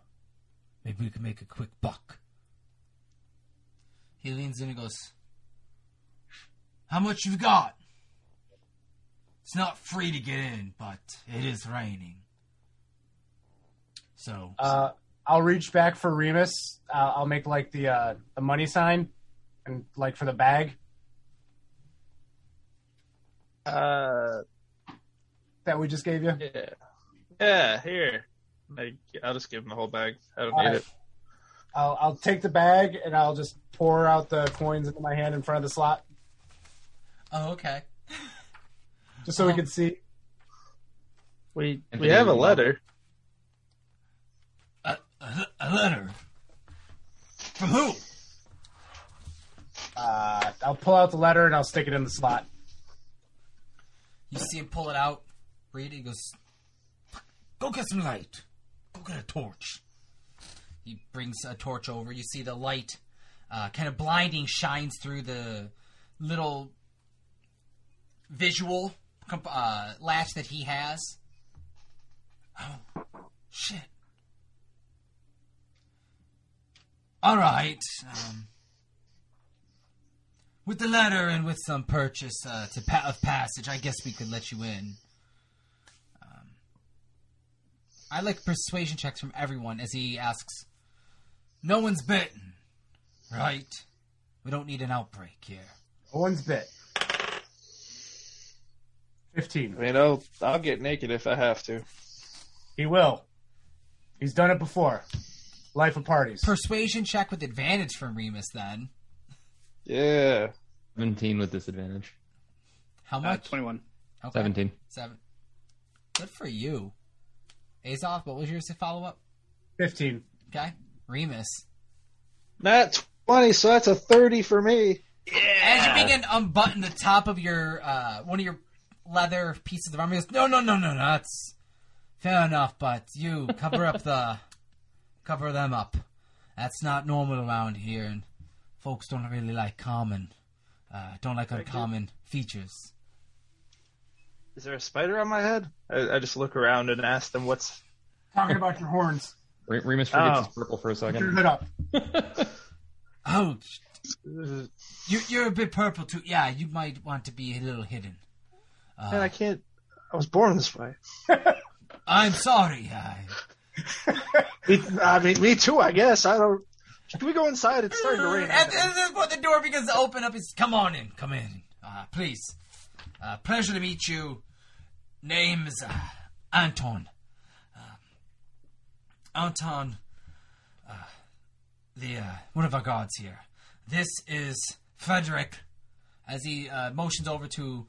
Maybe we can make a quick buck. He leans in and goes, how much you got? It's not free to get in, but it is raining. So. I'll reach back for Remus. I'll make, like, the money sign and, like, for the bag. That we just gave you? Yeah. Yeah, here. I'll just give him the whole bag. I don't need it. I'll take the bag, and I'll just pour out the coins into my hand in front of the slot. Oh, okay. Just so we can see. We have a letter. A letter? From who? I'll pull out the letter, and I'll stick it in the slot. You see him pull it out, read it, he goes, "Go get some light. Go get a torch." He brings a torch over. You see the light, kind of blinding, shines through the little visual latch that he has. Oh, shit. All right. With the letter and with some purchase of passage, I guess we could let you in. I like persuasion checks from everyone as he asks, "No one's bitten, right? We don't need an outbreak here." No one's bit. 15. I mean, I'll get naked if I have to. He will. He's done it before. Life of parties. Persuasion check with advantage from Remus, then. Yeah. 17 with disadvantage. How much? 21. Okay. 17. 7. Good for you. Azoth, what was yours to follow up? 15. Okay. Remus. Not 20, so that's a 30 for me. Yeah. As you begin to unbutton the top of your one of your leather pieces of armor, he goes, No, that's fair enough, but you cover them up. That's not normal around here, and folks don't really like uncommon features. Is there a spider on my head? I just look around and ask them what's... Talking about your horns. Remus forgets his purple for a second. Turn it up. Oh, you're a bit purple too. Yeah, you might want to be a little hidden. Man, I can't... I was born this way. I'm sorry. I mean, me too, I guess. I don't... Can we go inside? It's starting to rain. At this point, the door begins to open up. It's, "Come on in. Come in. Please. Pleasure to meet you. Name is Anton. Anton, one of our guards here. This is Frederick." As he motions over to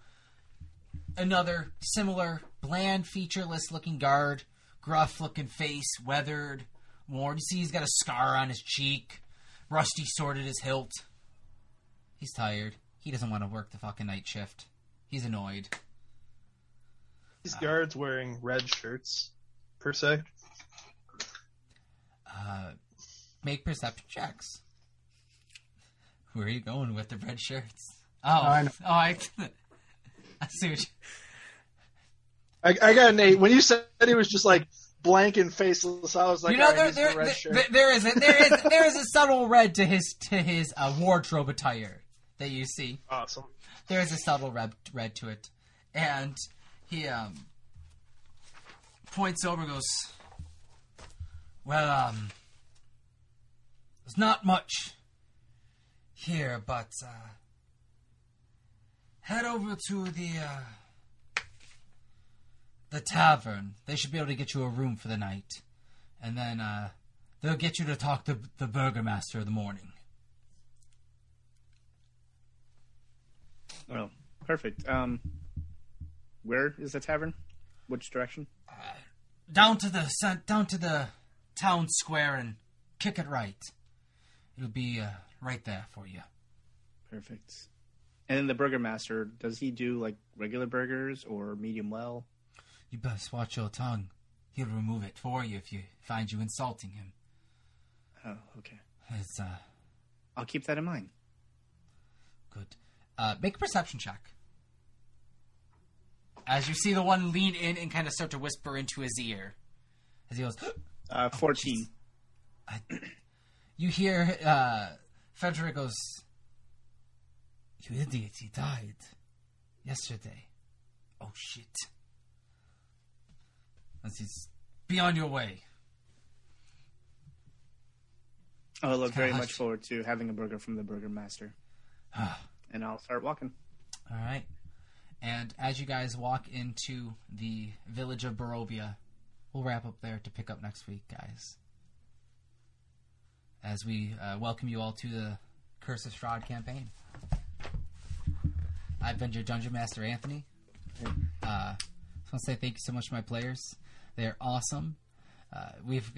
another similar bland, featureless-looking guard, gruff-looking face, weathered, worn. You see he's got a scar on his cheek, rusty sword at his hilt. He's tired. He doesn't want to work the fucking night shift. He's annoyed. These guards wearing red shirts, per se. Make perception checks. Where are you going with the red shirts? I see what you... I got an 8. When you said he was just like blank and faceless, I was like, there is a subtle red to his wardrobe attire that you see. Awesome. There is a subtle red to it, and he points over and goes, "Well, there's not much here, but head over to the tavern. They should be able to get you a room for the night, and then they'll get you to talk to the burgomaster in the morning." Well, perfect. Where is the tavern? Which direction? Down to the town square and kick it right. It'll be right there for you. Perfect. And then the burgomaster, does he do like regular burgers or medium well? You best watch your tongue. He'll remove it for you if you find you insulting him. Oh, okay. It's I'll keep that in mind. Good. Make a perception check. As you see the one lean in and kind of start to whisper into his ear. As he goes... 14. You hear Frederick goes, "You idiot, he died yesterday. Oh, shit." As he's, "Be on your way." I look very much forward to having a burger from the Burger Master. And I'll start walking. All right. And as you guys walk into the village of Barovia, we'll wrap up there to pick up next week, guys. As we welcome you all to the Curse of Strahd campaign. I've been your Dungeon Master, Anthony. I just want to say thank you so much to my players. They're awesome. We've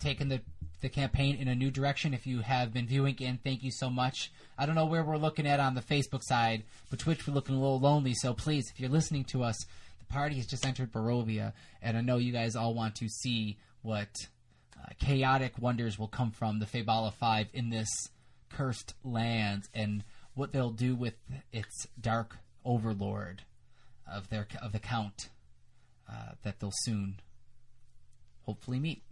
taken the campaign in a new direction. If you have been viewing in, thank you so much. I don't know where we're looking at on the Facebook side, but Twitch, we're looking a little lonely. So please, if you're listening to us, the party has just entered Barovia, and I know you guys all want to see what chaotic wonders will come from the Faybala Five in this cursed land and what they'll do with its dark overlord of the Count that they'll soon hopefully meet.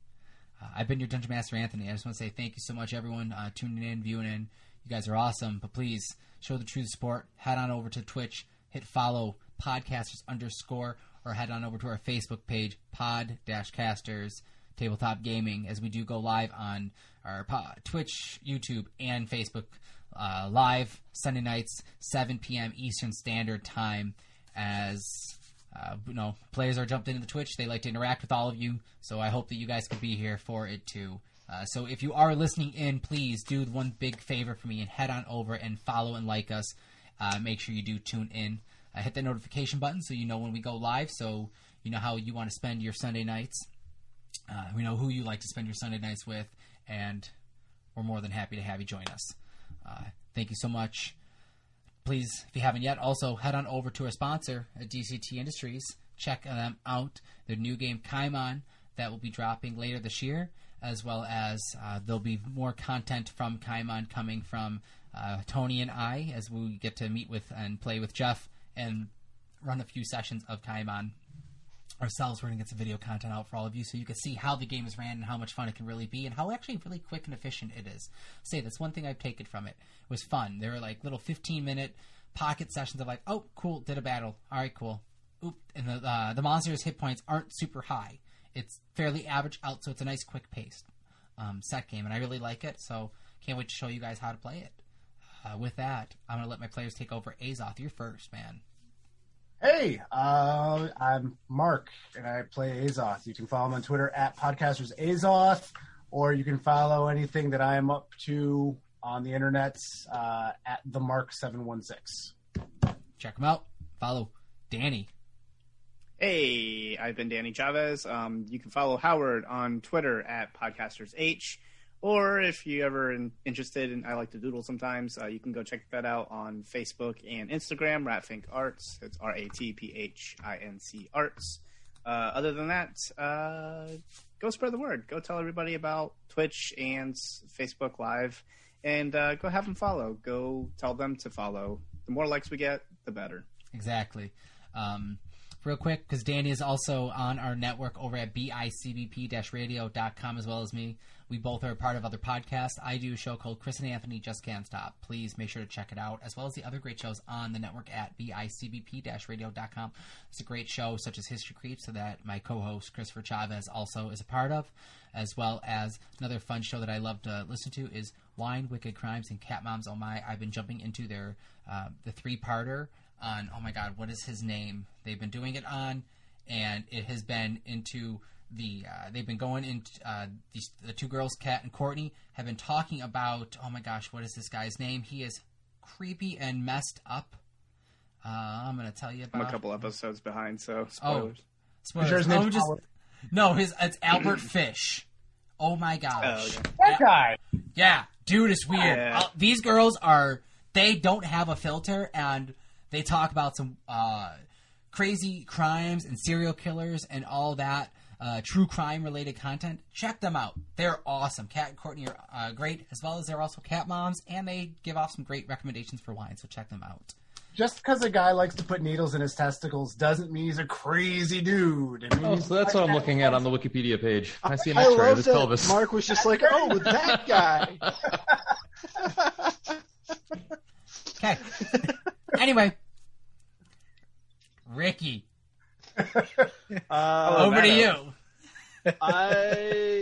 I've been your Dungeon Master, Anthony. I just want to say thank you so much, everyone, tuning in, viewing in. You guys are awesome, but please show the true support. Head on over to Twitch, hit follow podcasters_, or head on over to our Facebook page, pod-casters Tabletop Gaming, as we do go live on our Twitch, YouTube, and Facebook live Sunday nights, 7 p.m. Eastern Standard Time, as... players are jumped into the Twitch. They like to interact with all of you, so I hope that you guys could be here for it too. So if you are listening in, please do one big favor for me and head on over and follow and like us. Make sure you do tune in. Hit that notification button so you know when we go live, so you know how you want to spend your Sunday nights. We know who you like to spend your Sunday nights with, and we're more than happy to have you join us. Thank you so much. Please, if you haven't yet, also head on over to our sponsor, DCT Industries. Check them out. Their new game, Kaimon, that will be dropping later this year, as well as there'll be more content from Kaimon coming from Tony and I, as we get to meet with and play with Jeff and run a few sessions of Kaimon ourselves. We're going to get some video content out for all of you so you can see how the game is ran and how much fun it can really be and how actually really quick and efficient it is. I'll say that's one thing I've taken from it. It was fun. There were like little 15-minute pocket sessions of like, oh, cool, did a battle. All right, cool. Oop. And the monster's hit points aren't super high. It's fairly average out, so it's a nice quick-paced set game, and I really like it, so can't wait to show you guys how to play it. With that, I'm going to let my players take over. Azoth, you're first, man. Hey, I'm Mark, and I play Azoth. You can follow him on Twitter at PodcastersAzoth, or you can follow anything that I am up to on the internet at TheMark716. Check him out. Follow Danny. Hey, I've been Danny Chavez. You can follow Howard on Twitter at PodcastersH, or if you're ever interested, and I like to doodle sometimes, you can go check that out on Facebook and Instagram, Ratfink Arts. It's RATPHINC Arts. Other than that, go spread the word. Go tell everybody about Twitch and Facebook Live, and go have them follow. Go tell them to follow. The more likes we get, the better. Exactly. Real quick, because Danny is also on our network over at BICBP-radio.com, as well as me. We both are part of other podcasts. I do a show called Chris and Anthony Just Can't Stop. Please make sure to check it out, as well as the other great shows on the network at BICBP-radio.com. It's a great show, such as History Creep, so that my co-host, Christopher Chavez, also is a part of, as well as another fun show that I love to listen to is Wine, Wicked Crimes, and Cat Moms. Oh my, I've been jumping into their the three-parter on, oh my God, what is his name? They've been doing it on, and it has been into... they've been going into the two girls, Kat and Courtney, have been talking about, oh my gosh, what is this guy's name? He is creepy and messed up. I'm going to tell you about... I'm a couple episodes behind, so spoilers. Oh, spoilers. Sure his name's it's Albert Fish. Oh my gosh. Oh, yeah. That guy! Yeah, dude is weird. Yeah. These girls are... They don't have a filter, and they talk about some crazy crimes and serial killers and all that. True crime related content. Check them out. They're awesome. Kat and Courtney are great, as well as they're also cat moms, and they give off some great recommendations for wine, so check them out. Just because a guy likes to put needles in his testicles doesn't mean he's a crazy dude. I mean, so that's what I'm looking at on the Wikipedia page. I see an X-ray of his pelvis. Mark was just like, oh, with that guy. Okay. Anyway. Ricky. Over to you. I'm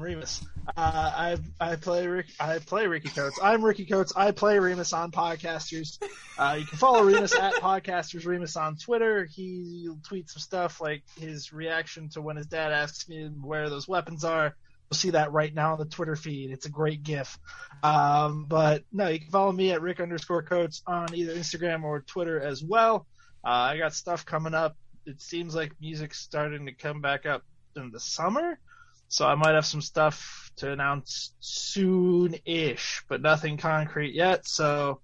Remus. I play Ricky Coates. I'm Ricky Coates. I play Remus on Podcasters. You can follow Remus at Podcasters Remus on Twitter. He tweets some stuff like his reaction to when his dad asks him where those weapons are. You'll see that right now on the Twitter feed. It's a great GIF. But no, you can follow me at Rick_Coates on either Instagram or Twitter as well. I got stuff coming up. It seems like music's starting to come back up in the summer. So I might have some stuff to announce soon-ish, but nothing concrete yet. So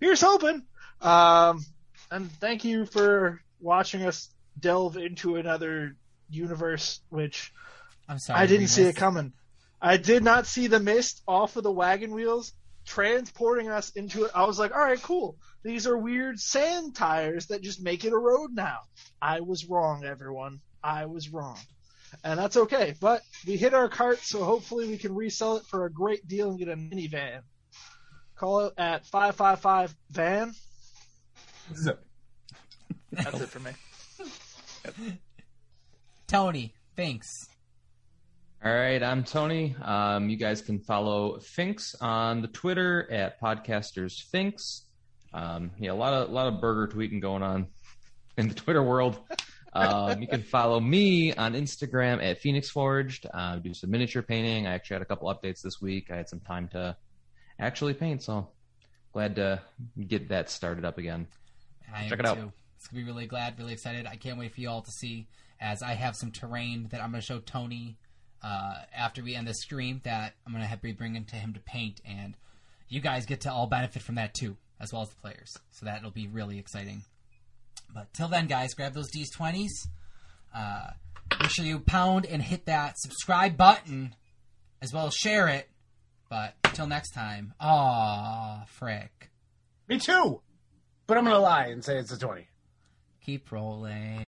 here's hoping. And thank you for watching us delve into another universe, which I'm sorry, I didn't see it coming. I did not see the mist off of the wagon wheels transporting us into it. I was like, all right, cool. These are weird sand tires that just make it a road now. I was wrong, everyone. I was wrong. And that's okay, but we hit our cart, so hopefully we can resell it for a great deal and get a minivan. Call it at 555-VAN. So. That's it for me. Tony, Finks. All right, I'm Tony. You guys can follow Finks on the Twitter at PodcastersFinks. Yeah, a lot of burger tweeting going on in the Twitter world. You can follow me on Instagram at Phoenix Forged. Do some miniature painting. I actually had a couple updates this week. I had some time to actually paint, so glad to get that started up again. Check it out. Too. It's going to be really glad, really excited. I can't wait for you all to see, as I have some terrain that I'm going to show Tony after we end the stream that I'm going to have to bring him to paint, and you guys get to all benefit from that too, as well as the players. So that'll be really exciting. But till then, guys, grab those D20s. Make sure you pound and hit that subscribe button, as well as share it. But till next time, aw, frick. Me too. But I'm going to lie and say it's a 20. Keep rolling.